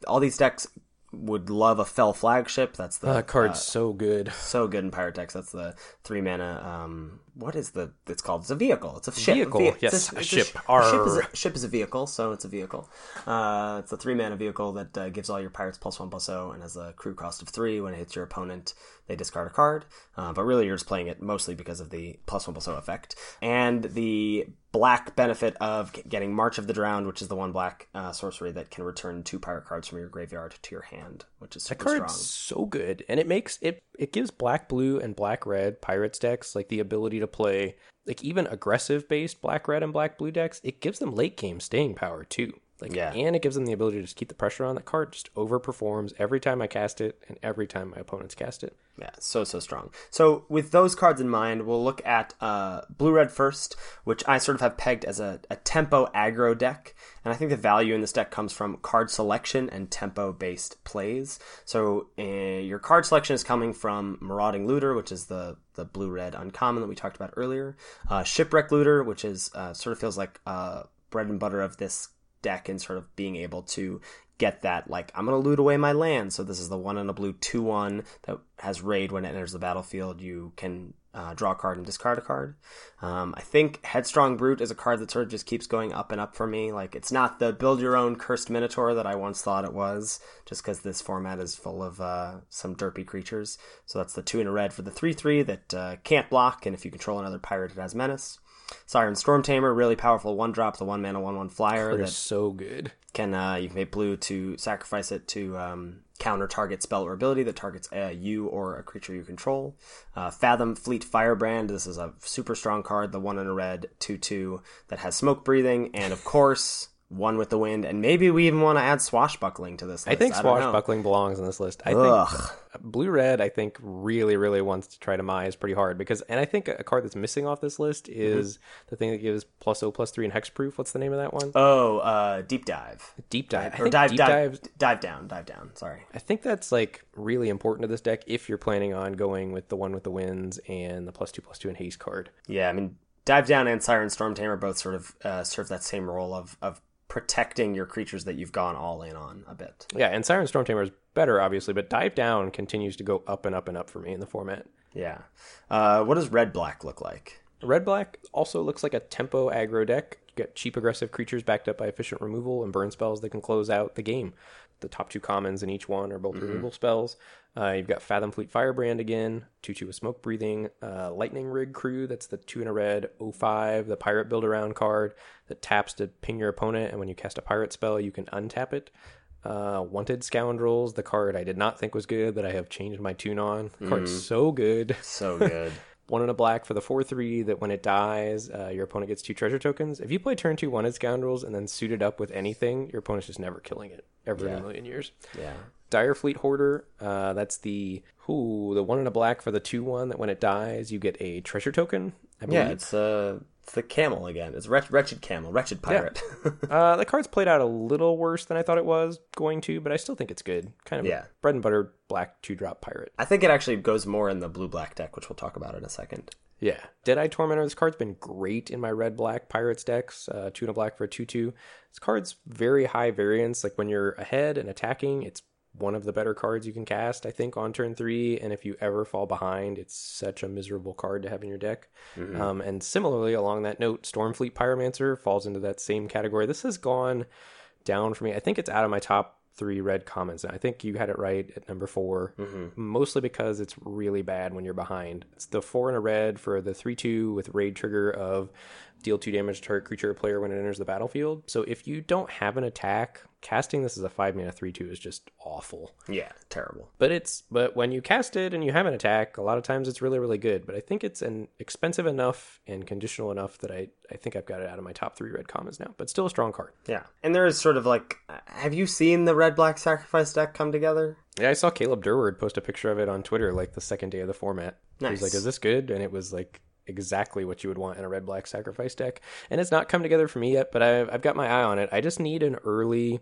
All these decks would love a Fell Flagship. That's the uh, card's uh, so good. So good in Pirate decks. That's the three mana. Um, what is the? It's called. It's a vehicle. It's a ship. Vehicle. Ve- yes. A, a ship. A, Our... ship, is a, ship is a vehicle, so it's a vehicle. Uh, it's a three mana vehicle that uh, gives all your pirates plus one plus zero and has a crew cost of three. When it hits your opponent, they discard a card. Uh, but really, you're just playing it mostly because of the plus one plus zero effect and the black benefit of getting March of the Drowned, which is the one black uh, sorcery that can return two pirate cards from your graveyard to your hand, which is super strong. That card's so good, and it makes it it gives black blue and black red pirates decks like the ability to play like even aggressive based black red and black blue decks. It gives them late game staying power too. Like, yeah. And it gives them the ability to just keep the pressure on. That card just overperforms every time I cast it and every time my opponents cast it. Yeah, so, so strong. So with those cards in mind, we'll look at uh, blue-red first, which I sort of have pegged as a, a tempo aggro deck. And I think the value in this deck comes from card selection and tempo-based plays. So uh, your card selection is coming from Marauding Looter, which is the the blue-red uncommon that we talked about earlier. Uh, Shipwreck Looter, which is uh, sort of feels like uh, bread and butter of this deck and sort of being able to get that, like, I'm going to loot away my land. So this is the one on a blue two one that has raid. When it enters the battlefield, you can uh, draw a card and discard a card. Um, I think Headstrong Brute is a card that sort of just keeps going up and up for me. Like, it's not the build your own Cursed Minotaur that I once thought it was, just because this format is full of uh, some derpy creatures. So that's the two in a red for the three three that uh, can't block, and if you control another pirate, it has menace. Siren Stormtamer, really powerful one drop, the one mana one one flyer that is so good. Can uh, you can make blue to sacrifice it to um, counter target spell or ability that targets uh, you or a creature you control. Uh, Fathom Fleet Firebrand. This is a super strong card, the one in a red two two that has smoke breathing, and of course One with the Wind, and maybe we even want to add Swashbuckling to this list. I think I Swashbuckling know. belongs in this list. I Ugh. think blue-red, I think, really, really wants to try to mise pretty hard because, and I think a card that's missing off this list is mm-hmm. the thing that gives plus O, plus three and Hexproof. What's the name of that one? Oh, uh, Deep Dive. Deep Dive. I or dive, deep dive, dive, dive down, dive down. Sorry. I think that's like really important to this deck if you're planning on going with the One with the Winds and the plus two, plus two and Haste card. Yeah, I mean, Dive Down and Siren Stormtamer both sort of uh, serve that same role of of. protecting your creatures that you've gone all in on a bit. Yeah, and Siren Stormtamer is better, obviously, but Dive Down continues to go up and up and up for me in the format. Yeah. Uh, what does red-black look like? Red-black also looks like a tempo aggro deck. You get cheap aggressive creatures backed up by efficient removal and burn spells that can close out the game. The top two commons in each one are both mm-hmm. removal spells. Uh, you've got Fathom Fleet Firebrand again, two two with Smoke Breathing, uh, Lightning Rig Crew, that's the two in a red, oh five, the Pirate Build Around card that taps to ping your opponent, and when you cast a pirate spell, you can untap it. Uh, Wanted Scoundrels, the card I did not think was good that I have changed my tune on. The card's mm. so good. So good. One and a black for the four three that when it dies, uh, your opponent gets two treasure tokens. If you play turn two wanted scoundrels and then suit it up with anything, your opponent's just never killing it ever yeah. in a million years. Yeah. Dire Fleet Hoarder, uh, that's the who the one and a black for the two one that when it dies, you get a treasure token. I believe. Yeah, it's, uh, it's the camel again. It's wretched, wretched camel, wretched pirate. Yeah. uh, the card's played out a little worse than I thought it was going to, but I still think it's good. Kind of yeah. a bread and butter black two-drop pirate. I think it actually goes more in the blue-black deck, which we'll talk about in a second. Yeah. Deadeye Tormentor, this card's been great in my red-black pirates decks. Uh, two and a black for a two two. This card's very high variance. Like when you're ahead and attacking, it's one of the better cards you can cast, I think, on turn three. And if you ever fall behind, it's such a miserable card to have in your deck. Mm-hmm. Um, and similarly, along that note, Stormfleet Pyromancer falls into that same category. This has gone down for me. I think it's out of my top three red commons. And I think you had it right at number four, mm-hmm. mostly because it's really bad when you're behind. It's the four and a red for the three two with raid trigger of deal two damage to target creature or player when it enters the battlefield. So if you don't have an attack, casting this as a five mana three two is just awful. Yeah, terrible. But it's but when you cast it and you have an attack, a lot of times it's really, really good. But I think it's an expensive enough and conditional enough that I, I think I've got it out of my top three red commons now. But still a strong card. Yeah. And there is sort of like, have you seen the red black sacrifice deck come together? Yeah, I saw Caleb Durward post a picture of it on Twitter like the second day of the format. Nice. He was like, is this good? And it was like exactly what you would want in a red black sacrifice deck, and it's not come together for me yet, but I've, I've got my eye on it. I just need an early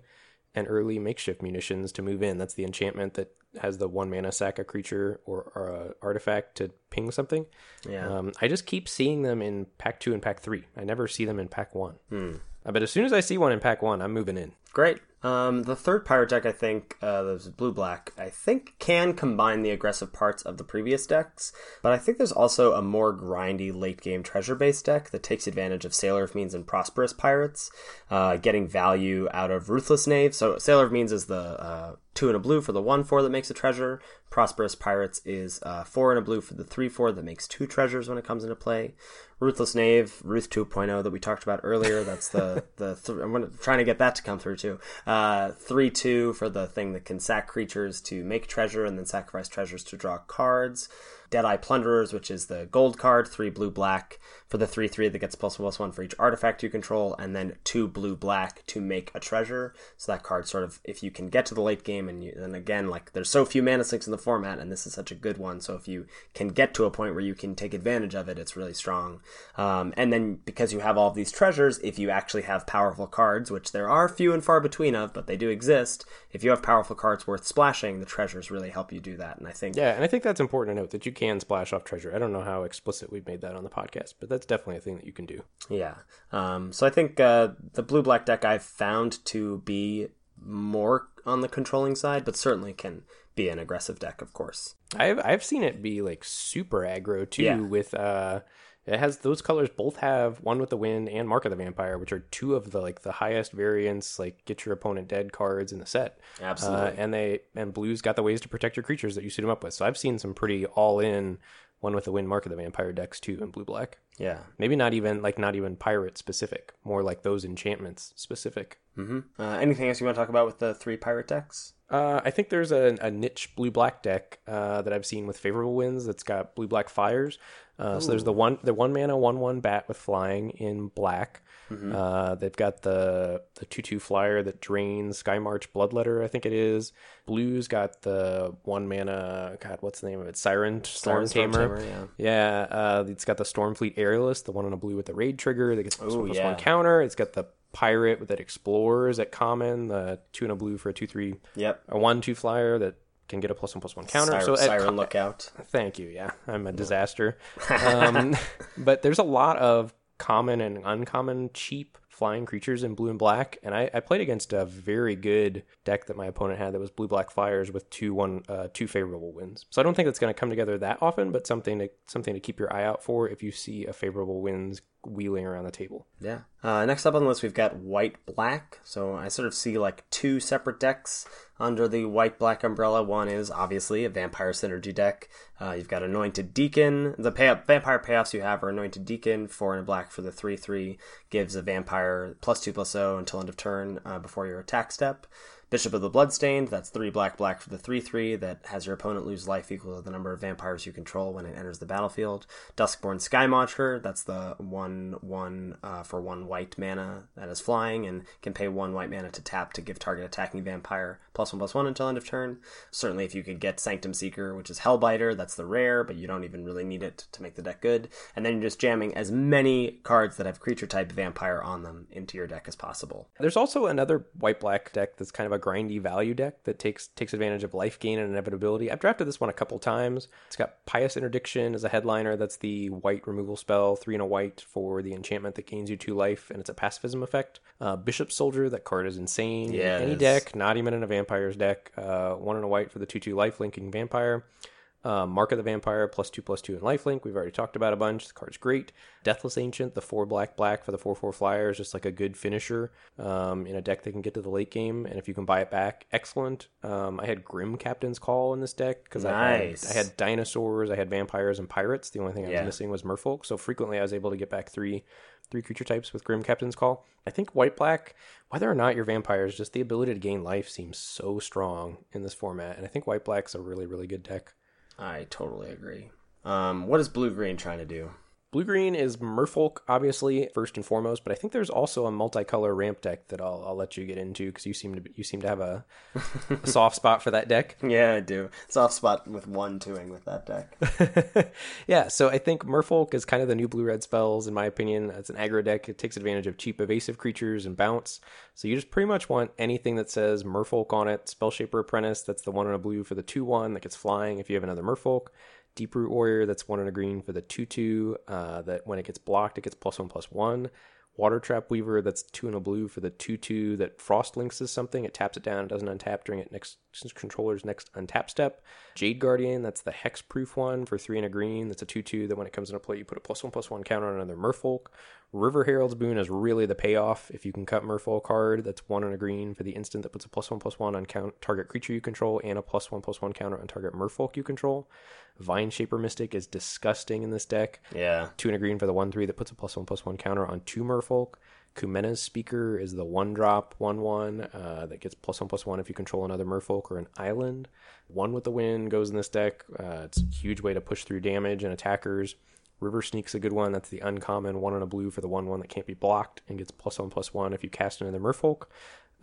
an early Makeshift Munitions to move in. That's the enchantment that has the one mana sack a creature or, or a artifact to ping something. Yeah. um, I just keep seeing them in pack two and pack three. I never see them in pack one. hmm. uh, but as soon as I see one in pack one, I'm moving in. Great. Um, the third pirate deck, I think, uh, those blue-black, I think can combine the aggressive parts of the previous decks, but I think there's also a more grindy late-game treasure-based deck that takes advantage of Sailor of Means and Prosperous Pirates, uh, getting value out of Ruthless Knave. So Sailor of Means is the uh, two and a blue for the one four that makes a treasure. Prosperous Pirates is uh, four and a blue for the three four that makes two treasures when it comes into play. Ruthless Knave, Ruth two point oh that we talked about earlier, that's the... the th- I'm gonna, trying to get that to come through, too. Uh, Uh, three two for the thing that can sack creatures to make treasure and then sacrifice treasures to draw cards. Deadeye Plunderers, which is the gold card, three blue black for the three three that gets plus one plus one for each artifact you control, and then two blue black to make a treasure. So that card sort of, if you can get to the late game, and you, and again, like there's so few mana sinks in the format, and this is such a good one. So if you can get to a point where you can take advantage of it, it's really strong. Um, and then because you have all of these treasures, if you actually have powerful cards, which there are few and far between of, but they do exist. If you have powerful cards worth splashing, the treasures really help you do that. And I think yeah, and I think that's important to note that you can splash off treasure. I don't know how explicit we've made that on the podcast, but that's definitely a thing that you can do. Yeah. Um, so I think uh, the blue-black deck I've found to be more on the controlling side, but certainly can be an aggressive deck, of course. I've I've seen it be like super aggro too. Yeah. With uh, it has those colors both have One with the Wind and Mark of the Vampire, which are two of the like the highest variants, like get your opponent dead cards in the set. Absolutely. Uh, and they and blue's got the ways to protect your creatures that you suit them up with. So I've seen some pretty all in One with the Wind, Mark of the Vampire decks too in blue black. Yeah, maybe not even like not even pirate specific, more like those enchantments specific. Mm-hmm. Uh, anything else you want to talk about with the three pirate decks? Uh, I think there's a, a niche blue-black deck uh, that I've seen with favorable winds that's got blue-black fires. Uh, so there's the one the one mana one one bat with flying in black. Mm-hmm. Uh, they've got the the two two flyer that drains Skymarch Bloodletter, I think it is. Blue's got the one mana. God, what's the name of it? Siren Stormtamer. Yeah, yeah. Uh, it's got the Stormfleet Aerialist, the one on a blue with the raid trigger that gets plus one plus one counter. It's got the pirate that explores at common, the two and a blue for a two three. Yep. A one two flyer that can get a plus one plus one counter. Siren, so at, Siren Lookout. Thank you. Yeah, I'm a disaster. um, but there's a lot of common and uncommon cheap flying creatures in blue and black, and I, I played against a very good deck that my opponent had that was blue black flyers with two one uh two favorable winds. So I don't think that's going to come together that often, but something to something to keep your eye out for if you see a favorable winds wheeling around the table. Yeah. Uh next up on the list, we've got white black. So I sort of see like two separate decks under the white black umbrella. One is obviously a vampire synergy deck. Uh, you've got Anointed Deacon. The pay- vampire payoffs you have are Anointed Deacon, four and a black for the three three, gives a vampire plus two plus zero until end of turn uh, before your attack step. Bishop of the Bloodstained, that's three black black for the three three that has your opponent lose life equal to the number of vampires you control when it enters the battlefield. Duskborn Sky Watcher, that's the one one uh, for one white mana that is flying and can pay one white mana to tap to give target attacking vampire plus one plus one until end of turn. Certainly if you could get Sanctum Seeker, which is Hellbiter, that's the rare, but you don't even really need it to make the deck good. And then you're just jamming as many cards that have creature type vampire on them into your deck as possible. There's also another white black deck that's kind of a grindy value deck that takes takes advantage of life gain and inevitability. I've drafted this one a couple times. It's got Pious Interdiction as a headliner. That's the white removal spell, three and a white for the enchantment that gains you two life, and it's a pacifism effect. Uh, Bishop Soldier, that card is insane. Yeah, any deck, not even in a vampire's deck. Uh, one and a white for the two two life linking vampire. Uh, Mark of the Vampire, plus two, plus two in lifelink. We've already talked about a bunch. The card's great. Deathless Ancient, the four black black for the four four flyer is just like a good finisher um, in a deck that can get to the late game. And if you can buy it back, excellent. Um, I had Grim Captain's Call in this deck because nice. I, I had dinosaurs, I had vampires and pirates. The only thing I was yeah. missing was merfolk. So frequently I was able to get back three three creature types with Grim Captain's Call. I think white black, whether or not your vampires, just the ability to gain life seems so strong in this format. And I think white black's a really, really good deck. I totally agree. Um, what is blue-green trying to do? Blue-green is merfolk, obviously, first and foremost, but I think there's also a multicolor ramp deck that I'll, I'll let you get into because you seem to be, you seem to have a, a soft spot for that deck. Yeah, I do. Soft spot with one-twoing with that deck. Yeah, so I think merfolk is kind of the new blue-red spells, in my opinion. It's an aggro deck. It takes advantage of cheap evasive creatures and bounce. So you just pretty much want anything that says merfolk on it. Spellshaper Apprentice, that's the one in a blue for the two one that gets flying if you have another merfolk. Deeproot Warrior, that's one in a green for the two two, uh, that when it gets blocked, it gets plus one, plus one. Water Trap Weaver, that's two in a blue for the two two that Frost Lynx is something. It taps it down, it doesn't untap during its next controller's next untap step. Jade Guardian, that's the Hexproof one for three in a green. That's a two two that when it comes into play, you put a plus one, plus one counter on another merfolk. River Herald's Boon is really the payoff. If you can cut merfolk card, that's one in a green for the instant that puts a plus one, plus one on count, target creature you control and a plus one, plus one counter on target merfolk you control. Vine Shaper Mystic is disgusting in this deck. Yeah. Two and a green for the one three that puts a plus one plus one counter on two merfolk. Kumena's Speaker is the one drop one one uh, that gets plus one plus one if you control another merfolk or an island. One with the Wind goes in this deck. Uh, it's a huge way to push through damage and attackers. River Sneak's a good one. That's the uncommon one on a blue for the one one that can't be blocked and gets plus one plus one if you cast another merfolk.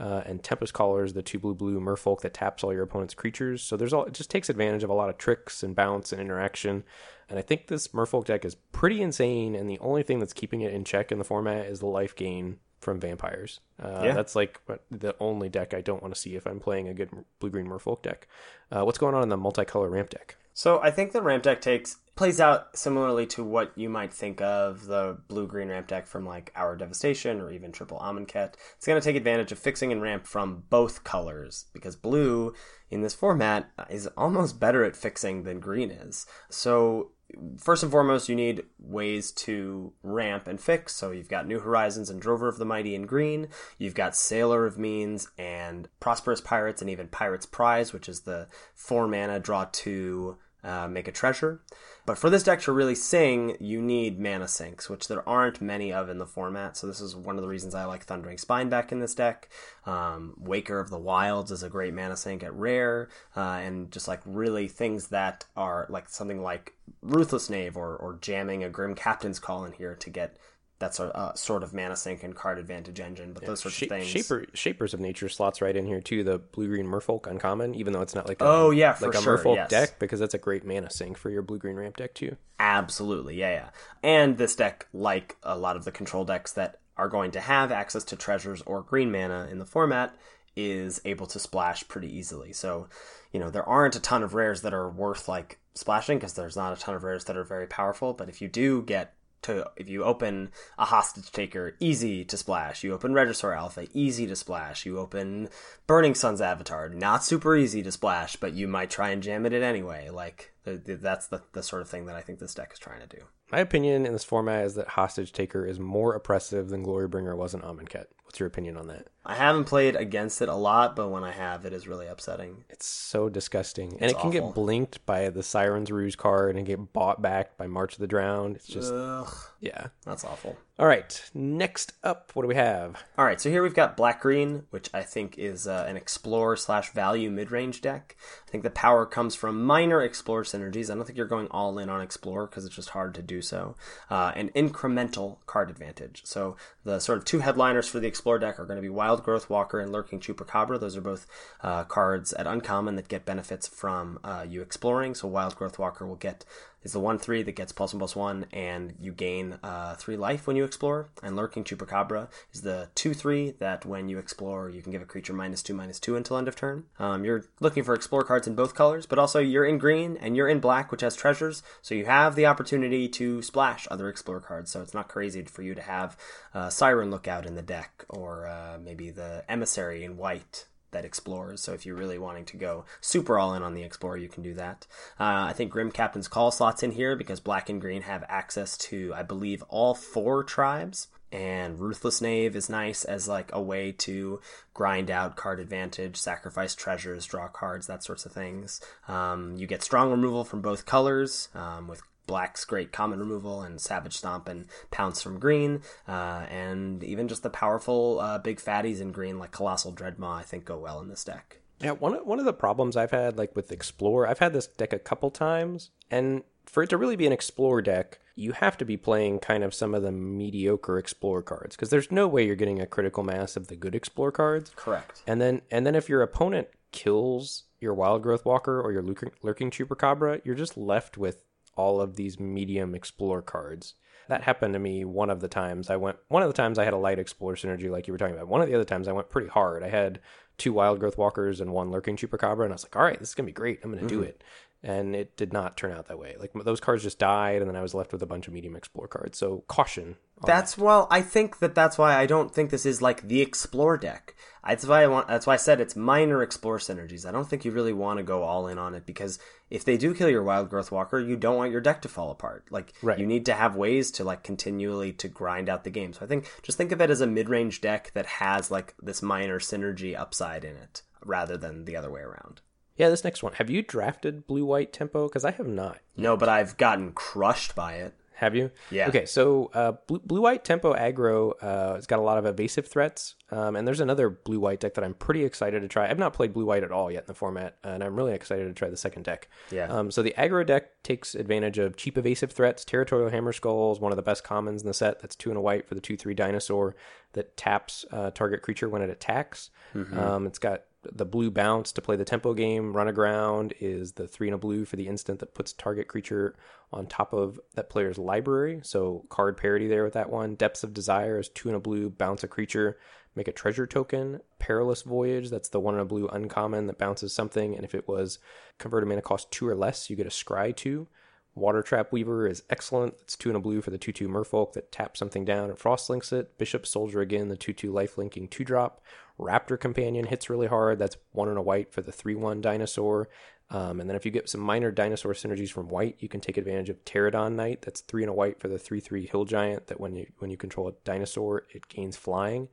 Uh, and Tempest Caller is the two blue blue merfolk that taps all your opponent's creatures. So there's all it just takes advantage of a lot of tricks and bounce and interaction. And I think this merfolk deck is pretty insane. And the only thing that's keeping it in check in the format is the life gain from vampires. Uh, yeah. That's like the only deck I don't want to see if I'm playing a good blue-green merfolk deck. Uh, what's going on in the multicolor ramp deck? So I think the ramp deck takes plays out similarly to what you might think of the blue-green ramp deck from like Hour of Devastation or even Triple Amonkhet. It's going to take advantage of fixing and ramp from both colors because blue in this format is almost better at fixing than green is. So first and foremost, you need ways to ramp and fix. So you've got New Horizons and Drover of the Mighty in green. You've got Sailor of Means and Prosperous Pirates and even Pirate's Prize, which is the four mana draw two, uh, make a treasure. But for this deck to really sing, you need mana sinks, which there aren't many of in the format. So this is one of the reasons I like Thundering Spineback in this deck. Um, Waker of the Wilds is a great mana sink at rare. Uh, and just like really things that are like something like Ruthless Knave or, or jamming a Grim Captain's Call in here to get that sort of, uh, sort of mana sink and card advantage engine, but yeah, those sorts sh- of things. Shaper, Shapers of Nature slots right in here too. The blue-green merfolk uncommon, even though it's not like a, oh, yeah, for like sure. a merfolk yes. deck, because that's a great mana sink for your blue-green ramp deck too. Absolutely, yeah, yeah. And this deck, like a lot of the control decks that are going to have access to treasures or green mana in the format, is able to splash pretty easily. So, you know, there aren't a ton of rares that are worth like splashing because there's not a ton of rares that are very powerful. But if you do get to, if you open a Hostage Taker, easy to splash. You open Regisaur Alpha, easy to splash. You open Burning Sun's Avatar, not super easy to splash, but you might try and jam it in anyway. Like that's the, the sort of thing that I think this deck is trying to do. My opinion in this format is that Hostage Taker is more oppressive than Glorybringer was in Amonkhet. What's your opinion on that? I haven't played against it a lot, but when I have, it is really upsetting. It's so disgusting. It's and it awful. Can get blinked by the Siren's Ruse card and get bought back by March of the Drowned. It's just, Ugh, yeah. That's awful. All right, next up, what do we have? All right, so here we've got Black-Green, which I think is uh, an Explorer slash Value mid-range deck. I think the power comes from minor Explorer synergies. I don't think you're going all in on Explorer because it's just hard to do so. Uh, an incremental card advantage. So the sort of two headliners for the Explorer deck are going to be Wild Growth Walker and Lurking Chupacabra. Those are both uh, cards at uncommon that get benefits from uh, you exploring. So Wild Growth Walker will get is the one three that gets plus one plus one, and you gain uh, three life when you explore. And Lurking Chupacabra is the two three that when you explore, you can give a creature minus two minus two until end of turn. Um, you're looking for explore cards in both colors, but also you're in green and you're in black, which has treasures, so you have the opportunity to splash other explore cards. So it's not crazy for you to have uh, Siren Lookout in the deck, or uh, maybe the Emissary in white that explores. So if you're really wanting to go super all in on the Explorer, you can do that. Uh, I think Grim Captain's Call slots in here because black and green have access to, I believe, all four tribes. And Ruthless Knave is nice as like a way to grind out card advantage, sacrifice treasures, draw cards, that sorts of things. Um, you get strong removal from both colors, um, with black's great common removal and Savage Stomp and Pounce from green, uh, and even just the powerful uh, big fatties in green like Colossal Dreadmaw I think go well in this deck. Yeah, one of, one of the problems I've had like with Explorer, I've had this deck a couple times, and for it to really be an Explorer deck, you have to be playing kind of some of the mediocre Explorer cards, because there's no way you're getting a critical mass of the good Explorer cards. Correct. And then and then if your opponent kills your Wild Growth Walker or your Lurking, lurking Chupacabra, you're just left with all of these medium Explorer cards. That happened to me one of the times I went, one of the times I had a light Explorer synergy like you were talking about. One of the other times I went pretty hard. I had two Wild Growth Walkers and one Lurking Chupacabra, and I was like, all right, this is going to be great. I'm going to mm-hmm. do it. And it did not turn out that way. Like those cards just died, and then I was left with a bunch of medium Explorer cards. So caution. That's that. Well, I think that that's why I don't think this is like the Explore deck. That's why I want. That's why I said it's minor Explore synergies. I don't think you really want to go all in on it, because if they do kill your Wild Growth Walker, you don't want your deck to fall apart. Like right. You need to have ways to like continually to grind out the game. So I think just think of it as a mid-range deck that has like this minor synergy upside in it, rather than the other way around. Yeah, this next one. Have you drafted Blue-White Tempo? Because I have not. No, but I've gotten crushed by it. Have you? Yeah. Okay, so uh, blue, Blue-White Tempo aggro uh, has got a lot of evasive threats, um, and there's another Blue-White deck that I'm pretty excited to try. I've not played Blue-White at all yet in the format, and I'm really excited to try the second deck. Yeah. Um, so the aggro deck takes advantage of cheap evasive threats, Territorial Hammer Skulls, one of the best commons in the set. That's two and a white for the two three dinosaur that taps uh, target creature when it attacks. Mm-hmm. Um, it's got the blue bounce to play the tempo game. Run Aground is the three and a blue for the instant that puts target creature on top of that player's library. So card parity there with that one. Depths of Desire is two and a blue, bounce a creature, make a treasure token. Perilous Voyage, that's the one and a blue uncommon that bounces something, and if it was converted mana cost two or less, you get a scry two. Water Trap Weaver is excellent. It's two and a blue for the two two Merfolk that taps something down and frostlinks it. Bishop Soldier again, the two two lifelinking two drop. Raptor Companion hits really hard. That's one and a white for the three one dinosaur. Um, and then if you get some minor dinosaur synergies from white, you can take advantage of Pterodon Knight. That's three and a white for the three three hill giant that when you when you control a dinosaur, it gains flying.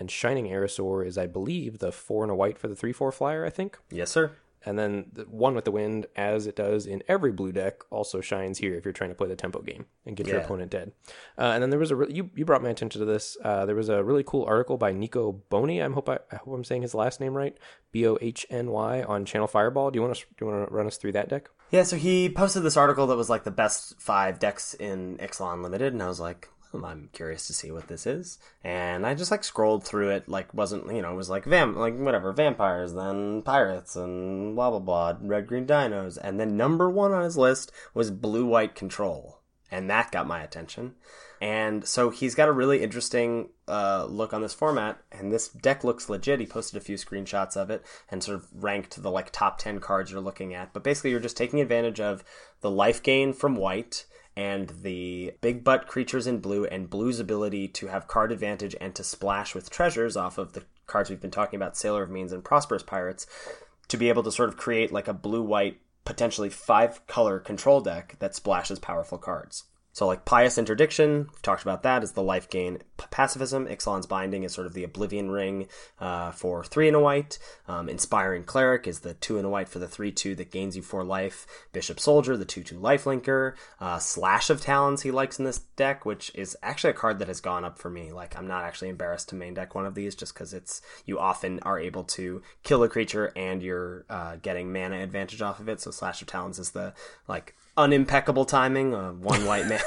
And Shining Aerosaur is, I believe, the four and a white for the three four flyer, I think. Yes, sir. And then the One with the Wind, as it does in every blue deck, also shines here if you're trying to play the tempo game and get yeah. your opponent dead. Uh, and then there was a re- you you brought my attention to this. Uh, there was a really cool article by Nico Boni. I hope I, I hope I'm saying his last name right. B o h n y on Channel Fireball. Do you want to do you want to run us through that deck? Yeah. So he posted this article that was like the best five decks in Ixalan Limited, and I was like, I'm curious to see what this is, and I just like scrolled through it. Like wasn't you know it was like vamp like whatever vampires, then pirates, and blah blah blah, red green dinos, and then number one on his list was blue white control, and that got my attention. And so he's got a really interesting uh, look on this format, and this deck looks legit. He posted a few screenshots of it and sort of ranked the like top ten cards you're looking at. But basically, you're just taking advantage of the life gain from white and the big butt creatures in blue, and blue's ability to have card advantage and to splash with treasures off of the cards we've been talking about, Sailor of Means and Prosperous Pirates, to be able to sort of create like a blue-white, potentially five-color control deck that splashes powerful cards. So like Pious Interdiction, we've talked about that, is the life gain pacifism. Ixalan's Binding is sort of the Oblivion Ring uh, for three and a white. Um, Inspiring Cleric is the two and a white for the three two that gains you four life. Bishop Soldier, the two two lifelinker. Uh, Slash of Talons he likes in this deck, which is actually a card that has gone up for me. Like, I'm not actually embarrassed to main deck one of these just because it's, you often are able to kill a creature and you're uh, getting mana advantage off of it. So Slash of Talons is the, like, unimpeccable timing, uh, one white mana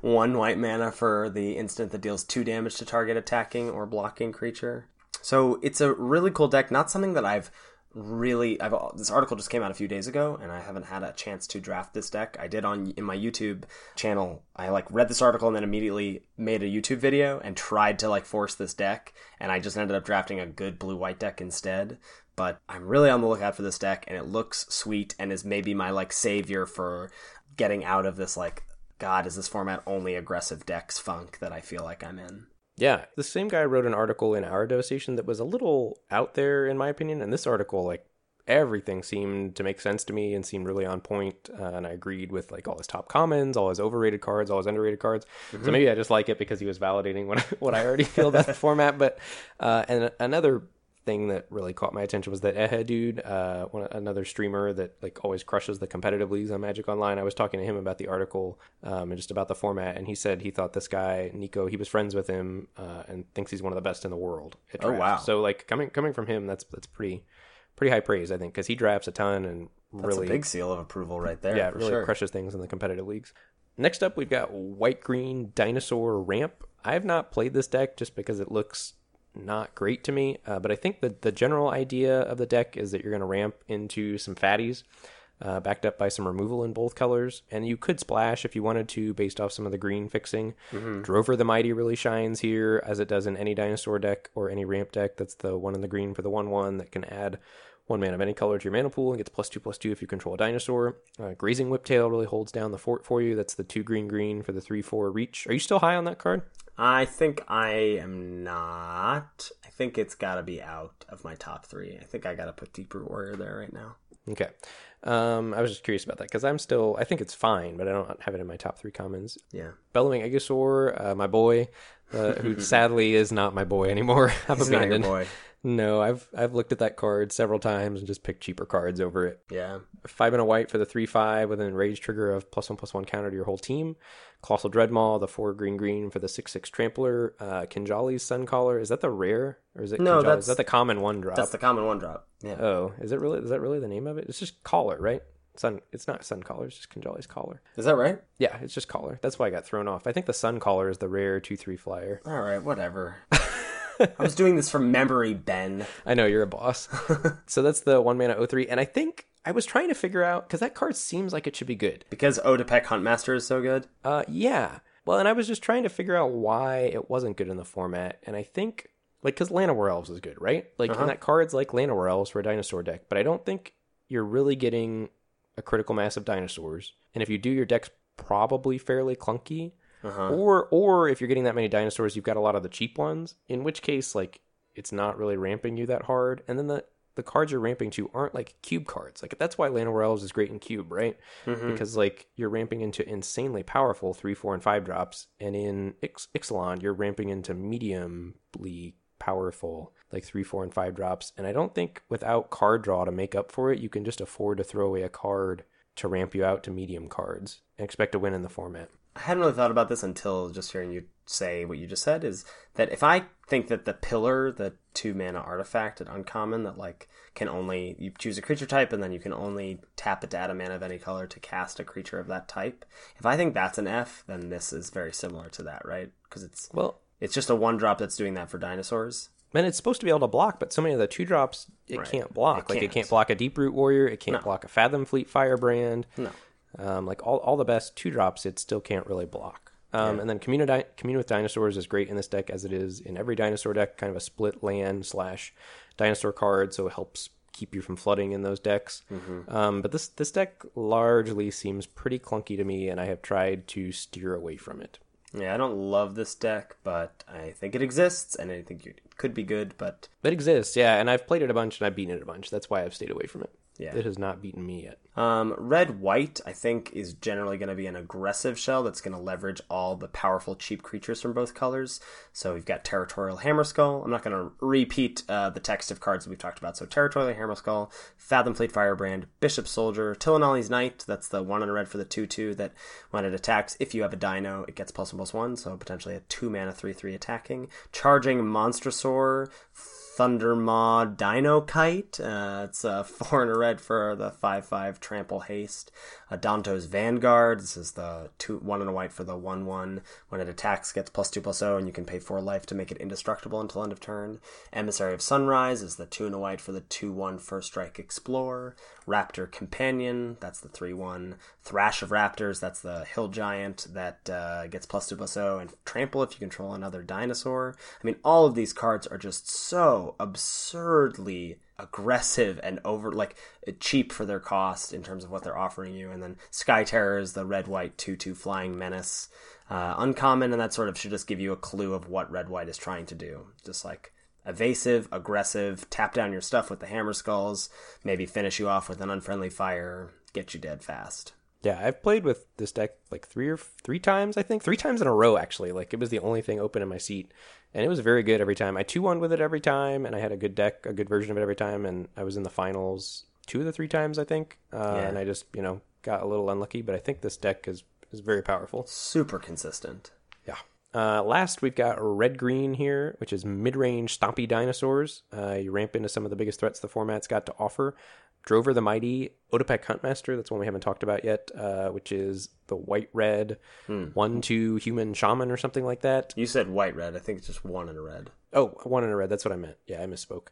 one white mana for the instant that deals two damage to target attacking or blocking creature. So it's a really cool deck, not something that I've really I've this article just came out a few days ago and I haven't had a chance to draft this deck. I did on in my YouTube channel, I like read this article and then immediately made a YouTube video and tried to like force this deck, and I just ended up drafting a good blue white deck instead. But I'm really on the lookout for this deck, and it looks sweet and is maybe my, like, savior for getting out of this, like, God, is this format only aggressive decks funk that I feel like I'm in. Yeah, the same guy wrote an article in our Devastation that was a little out there, in my opinion, and this article, like, everything seemed to make sense to me and seemed really on point, uh, and I agreed with, like, all his top commons, all his overrated cards, all his underrated cards. Mm-hmm. So maybe I just like it because he was validating what, what I already feel about the format, but, uh, and another thing that really caught my attention was that Ehe dude, uh one, another streamer that like always crushes the competitive leagues on Magic Online. I was talking to him about the article um and just about the format, and he said he thought this guy Nico, he was friends with him uh and thinks he's one of the best in the world at draft. Oh wow. So like coming coming from him, that's that's pretty pretty high praise, I think, because he drafts a ton and that's really a big seal of approval right there. Yeah, it really sure. crushes things in the competitive leagues. Next up, we've got White Green Dinosaur Ramp. I have not played this deck just because it looks not great to me, uh, but I think that the general idea of the deck is that you're going to ramp into some fatties, uh, backed up by some removal in both colors, and you could splash if you wanted to based off some of the green fixing. Mm-hmm. Drover the Mighty really shines here, as it does in any dinosaur deck or any ramp deck. That's the one in the green for the one one that can add one mana of any color to your mana pool and gets plus two plus two if you control a dinosaur. Uh, Grazing Whiptail really holds down the fort for you. That's the two green green for the three four reach. Are you still high on that card? I think I am not. I think it's got to be out of my top three. I think I got to put Deeper Warrior there right now. Okay. Um, I was just curious about that because I'm still, I think it's fine, but I don't have it in my top three commons. Yeah. Bellowing Aegisaur, uh, my boy, uh, who sadly is not my boy anymore. I've He's abandoned. Not your boy. No, I've I've looked at that card several times and just picked cheaper cards over it. Yeah. Five and a white for the three five with an enrage trigger of plus one plus one counter to your whole team. Colossal Dreadmaw, the four green green for the six six trampler. Uh, Kinjali's Suncaller, is that the rare or is it? No, Kinjali? Is that the common one drop? That's the common one drop. Yeah. Oh, is it really? Is that really the name of it? It's just Collar, right? Sun. It's not Suncaller. It's just Kinjali's Collar. Is that right? Yeah, it's just Collar. That's why I got thrown off. I think the Suncaller is the rare two three flyer. All right, whatever. I was doing this from memory, Ben. I know, you're a boss. So that's the one mana oh three, and I think I was trying to figure out, because that card seems like it should be good. Because Odapek Huntmaster is so good? Uh, yeah. Well, and I was just trying to figure out why it wasn't good in the format, and I think, like, because Llanowar Elves is good, right? Like, uh-huh. And that card's like Llanowar Elves for a dinosaur deck, but I don't think you're really getting a critical mass of dinosaurs, and if you do, your deck's probably fairly clunky. Uh-huh. Or or if you're getting that many dinosaurs, you've got a lot of the cheap ones, in which case, like, it's not really ramping you that hard. And then the, the cards you're ramping to aren't, like, cube cards. Like, that's why Llanowar Elves is great in cube, right? Mm-hmm. Because, like, you're ramping into insanely powerful three, four, and five drops. And in Ix- Ixalan, you're ramping into mediumly powerful, like, three, four, and five drops. And I don't think without card draw to make up for it, you can just afford to throw away a card to ramp you out to medium cards and expect to win in the format. I hadn't really thought about this until just hearing you say what you just said, is that if I think that the Pillar, the two mana artifact at uncommon that like can only, you choose a creature type and then you can only tap it to add a mana of any color to cast a creature of that type. If I think that's an F, then this is very similar to that, right? Because it's well, it's just a one drop that's doing that for dinosaurs. And it's supposed to be able to block, but so many of the two drops, it right. can't block. It like can't. It can't block a Deeproot Warrior. It can't no. block a Fathom Fleet Firebrand. No. Um, like all, all the best two drops, it still can't really block. Um, yeah. And then Commune, Di- Commune with Dinosaurs is great in this deck, as it is in every dinosaur deck, kind of a split land slash dinosaur card, so it helps keep you from flooding in those decks. Mm-hmm. Um, but this, this deck largely seems pretty clunky to me, and I have tried to steer away from it. Yeah, I don't love this deck, but I think it exists, and I think it could be good, but... It exists, yeah, and I've played it a bunch, and I've beaten it a bunch. That's why I've stayed away from it. Yeah. It has not beaten me yet. Um, Red-White, I think, is generally going to be an aggressive shell that's going to leverage all the powerful cheap creatures from both colors. So we've got Territorial Hammer Skull. I'm not going to repeat uh, the text of cards that we've talked about. So Territorial Hammer Skull, Fathom Fleet Firebrand, Bishop Soldier, Tillinali's Knight. That's the one in red for the two two that when it attacks, if you have a dino, it gets plus one plus one. So potentially a two-mana three three attacking. Charging Monstrosaur, Thundermaw Dino Kite. Uh, it's a four and a red for the five five Trample Haste. Uh, Danto's Vanguard. This is the two, one and a white for the one one. When it attacks, gets plus two plus zero, and you can pay four life to make it indestructible until end of turn. Emissary of Sunrise is the two and a white for the two one First Strike Explorer. Raptor Companion, that's the three one. Thrash of Raptors, that's the Hill Giant that uh, gets plus two plus zero, and Trample if you control another dinosaur. I mean, all of these cards are just so absurdly aggressive and over, like, cheap for their cost in terms of what they're offering you. And then Sky Terror is the red white two two flying menace, uh uncommon, and that sort of should just give you a clue of what red white is trying to do. Just like evasive, aggressive, tap down your stuff with the hammer skulls, maybe finish you off with an unfriendly fire, get you dead fast. Yeah, I've played with this deck like three or three times, I think. Three times in a row, actually. Like, it was the only thing open in my seat. And it was very good every time. I two one with it every time, and I had a good deck, a good version of it every time. And I was in the finals two of the three times, I think. Uh, yeah. And I just, you know, got a little unlucky. But I think this deck is, is very powerful. Super consistent. Yeah. Uh, last, we've got red-green here, which is mid-range stompy dinosaurs. Uh, you ramp into some of the biggest threats the format's got to offer. Drover the Mighty, Otapek Huntmaster, that's one we haven't talked about yet, uh, which is the white-red hmm. one two human shaman or something like that. You said white-red. I think it's just one in a red. Oh, one in a red. That's what I meant. Yeah, I misspoke.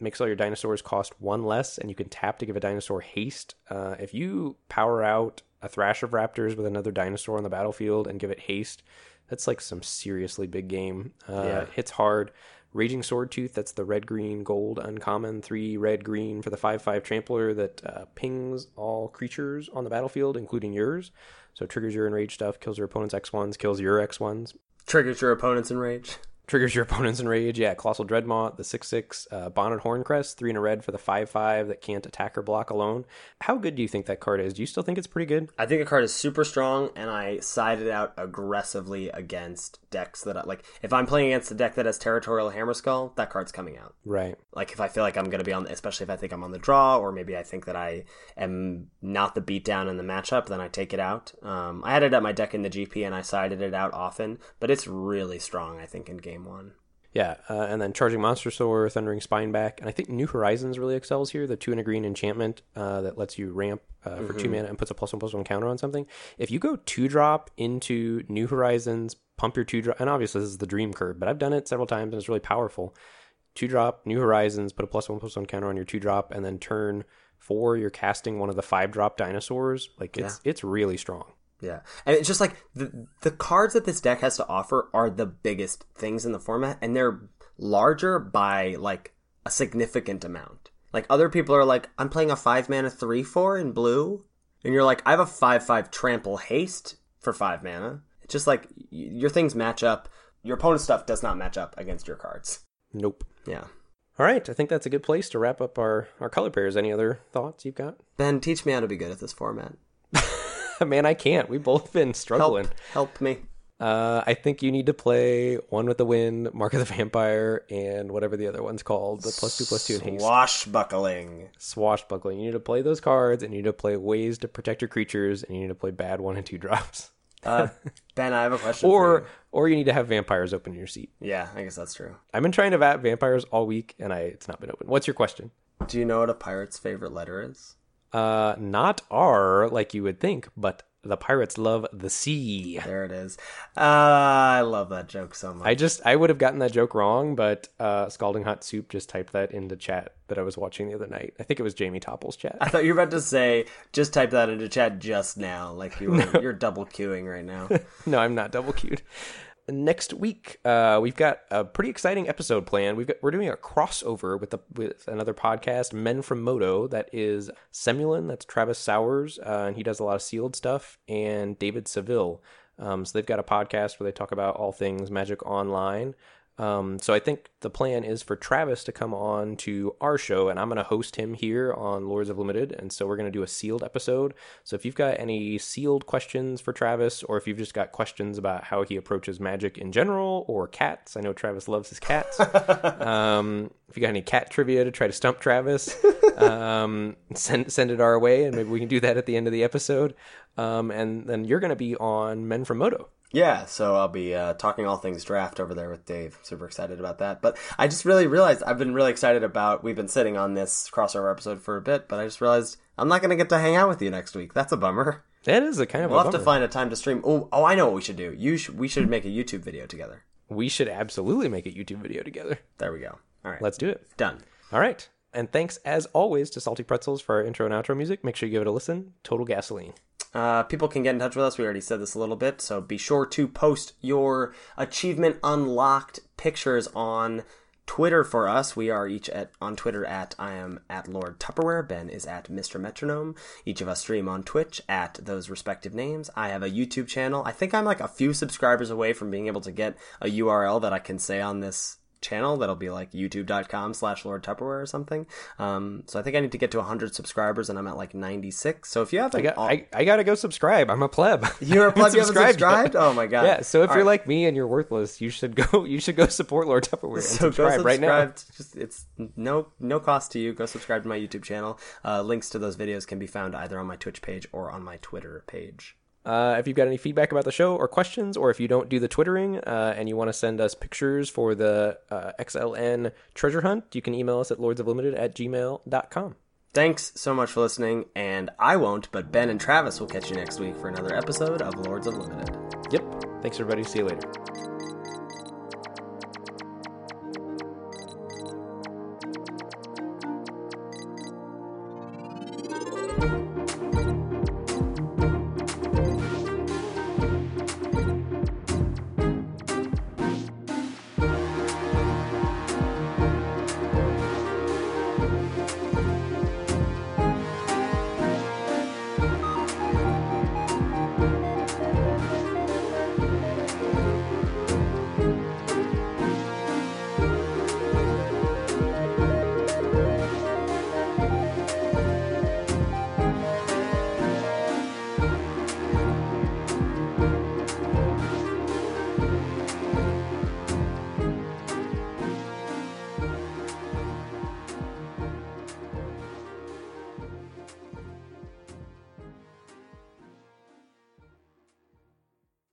Makes all your dinosaurs cost one less, and you can tap to give a dinosaur haste. Uh, if you power out a Thrash of Raptors with another dinosaur on the battlefield and give it haste, that's like some seriously big game. Uh, yeah. It hits hard. Raging Sword Tooth, that's the red green gold uncommon three red green for the five five trampler that uh, pings all creatures on the battlefield, including yours. So triggers your enrage stuff, kills your opponent's X ones, kills your X ones, triggers your opponent's enrage, triggers your opponent's enrage. Yeah, Colossal Dreadmaw, the six six uh, Bonnet Horncrest, three in a red for the five five that can't attack or block alone. How good do you think that card is? Do you still think it's pretty good? I think the card is super strong, and I side it out aggressively against decks that I, like, if I'm playing against a deck that has Territorial Hammer Skull, that card's coming out. Right. Like, if I feel like I'm going to be on, especially if I think I'm on the draw, or maybe I think that I am not the beatdown in the matchup, then I take it out. Um, I had it at my deck in the G P, and I sided it out often, but it's really strong, I think, in game one. Yeah, uh, and then Charging Monstrosaur, Thundering Spineback, and I think New Horizons really excels here, the two and a green enchantment uh, that lets you ramp uh, for mm-hmm. two mana and puts a plus one plus one counter on something. If you go two drop into New Horizons, pump your two drop, and obviously this is the dream curve, but I've done it several times and it's really powerful. Two drop, New Horizons, put a plus one plus one counter on your two drop, and then turn four, you're casting one of the five drop dinosaurs. Like, it's yeah. it's really strong. Yeah, and it's just like the the cards that this deck has to offer are the biggest things in the format, and they're larger by like a significant amount. Like, other people are like, I'm playing a five mana three four in blue, and you're like, I have a five five trample haste for five mana. It's just like y- your things match up. Your opponent's stuff does not match up against your cards. Nope. Yeah. All right, I think that's a good place to wrap up our our color pairs. Any other thoughts you've got? Ben, teach me how to be good at this format. Man, I can't. We've both been struggling. Help, help me. Uh, I think you need to play One with the Wind, Mark of the Vampire, and whatever the other one's called, the plus two, plus two, and haste. Swashbuckling. Swashbuckling. You need to play those cards, and you need to play ways to protect your creatures, and you need to play bad one and two drops. uh, Ben, I have a question or, for you. Or you need to have vampires open in your seat. Yeah, I guess that's true. I've been trying to vat vampires all week, and I it's not been open. What's your question? Do you know what a pirate's favorite letter is? Uh, not R, like you would think, but the pirates love the sea. There it is. Uh, I love that joke so much. I just, I would have gotten that joke wrong, but uh, Scalding Hot Soup just typed that into chat that I was watching the other night. I think it was Jamie Topple's chat. I thought you were about to say, just type that into chat just now, like you were, no. You're double queuing right now. No, I'm not double queued. Next week, uh, we've got a pretty exciting episode planned. We've got, we're doing a crossover with the with another podcast, Men from Moto. That is Semulin. That's Travis Sowers, uh, and he does a lot of sealed stuff. And David Seville. Um, so they've got a podcast where they talk about all things Magic Online. Um, so I think the plan is for Travis to come on to our show, and I'm going to host him here on Lords of Limited. And so we're going to do a sealed episode. So if you've got any sealed questions for Travis, or if you've just got questions about how he approaches magic in general, or cats, I know Travis loves his cats. um, if you got any cat trivia to try to stump Travis, um, send, send it our way. And maybe we can do that at the end of the episode. Um, and then you're going to be on Men from Moto. Yeah, so I'll be uh, talking all things draft over there with Dave. Super excited about that. But I just really realized I've been really excited about, we've been sitting on this crossover episode for a bit, but I just realized I'm not going to get to hang out with you next week. That's a bummer. That is a kind of we'll a bummer. We'll have to find a time to stream. Oh, oh I know what we should do. You sh- We should make a YouTube video together. We should absolutely make a YouTube video together. There we go. All right. Let's do it. Done. All right. And thanks, as always, to Salty Pretzels for our intro and outro music. Make sure you give it a listen. Total Gasoline. Uh, people can get in touch with us. We already said this a little bit, so be sure to post your achievement unlocked pictures on Twitter for us. We are each at on Twitter at I am at Lord Tupperware. Ben is at Mister Metronome. Each of us stream on Twitch at those respective names. I have a YouTube channel. I think I'm like a few subscribers away from being able to get a U R L that I can say on this channel that'll be like youtube.com slash Lord Tupperware or something. Um, so I think I need to get to one hundred subscribers, and I'm at like ninety-six. So if you haven't, I, got, all... I, I gotta go subscribe. I'm a pleb. You're a pleb. You haven't subscribed? Oh my god. Yeah. So if all you're right. like me and you're worthless, you should go. You should go support Lord Tupperware. And so subscribe, go subscribe right now. Just, it's no no cost to you. Go subscribe to my YouTube channel. Uh, links to those videos can be found either on my Twitch page or on my Twitter page. Uh, if you've got any feedback about the show or questions, or if you don't do the Twittering uh, and you want to send us pictures for the uh, X L N treasure hunt, you can email us at lordsoflimited at gmail dot com. Thanks so much for listening, and I won't, but Ben and Travis will catch you next week for another episode of Lords of Limited. Yep. Thanks, everybody. See you later.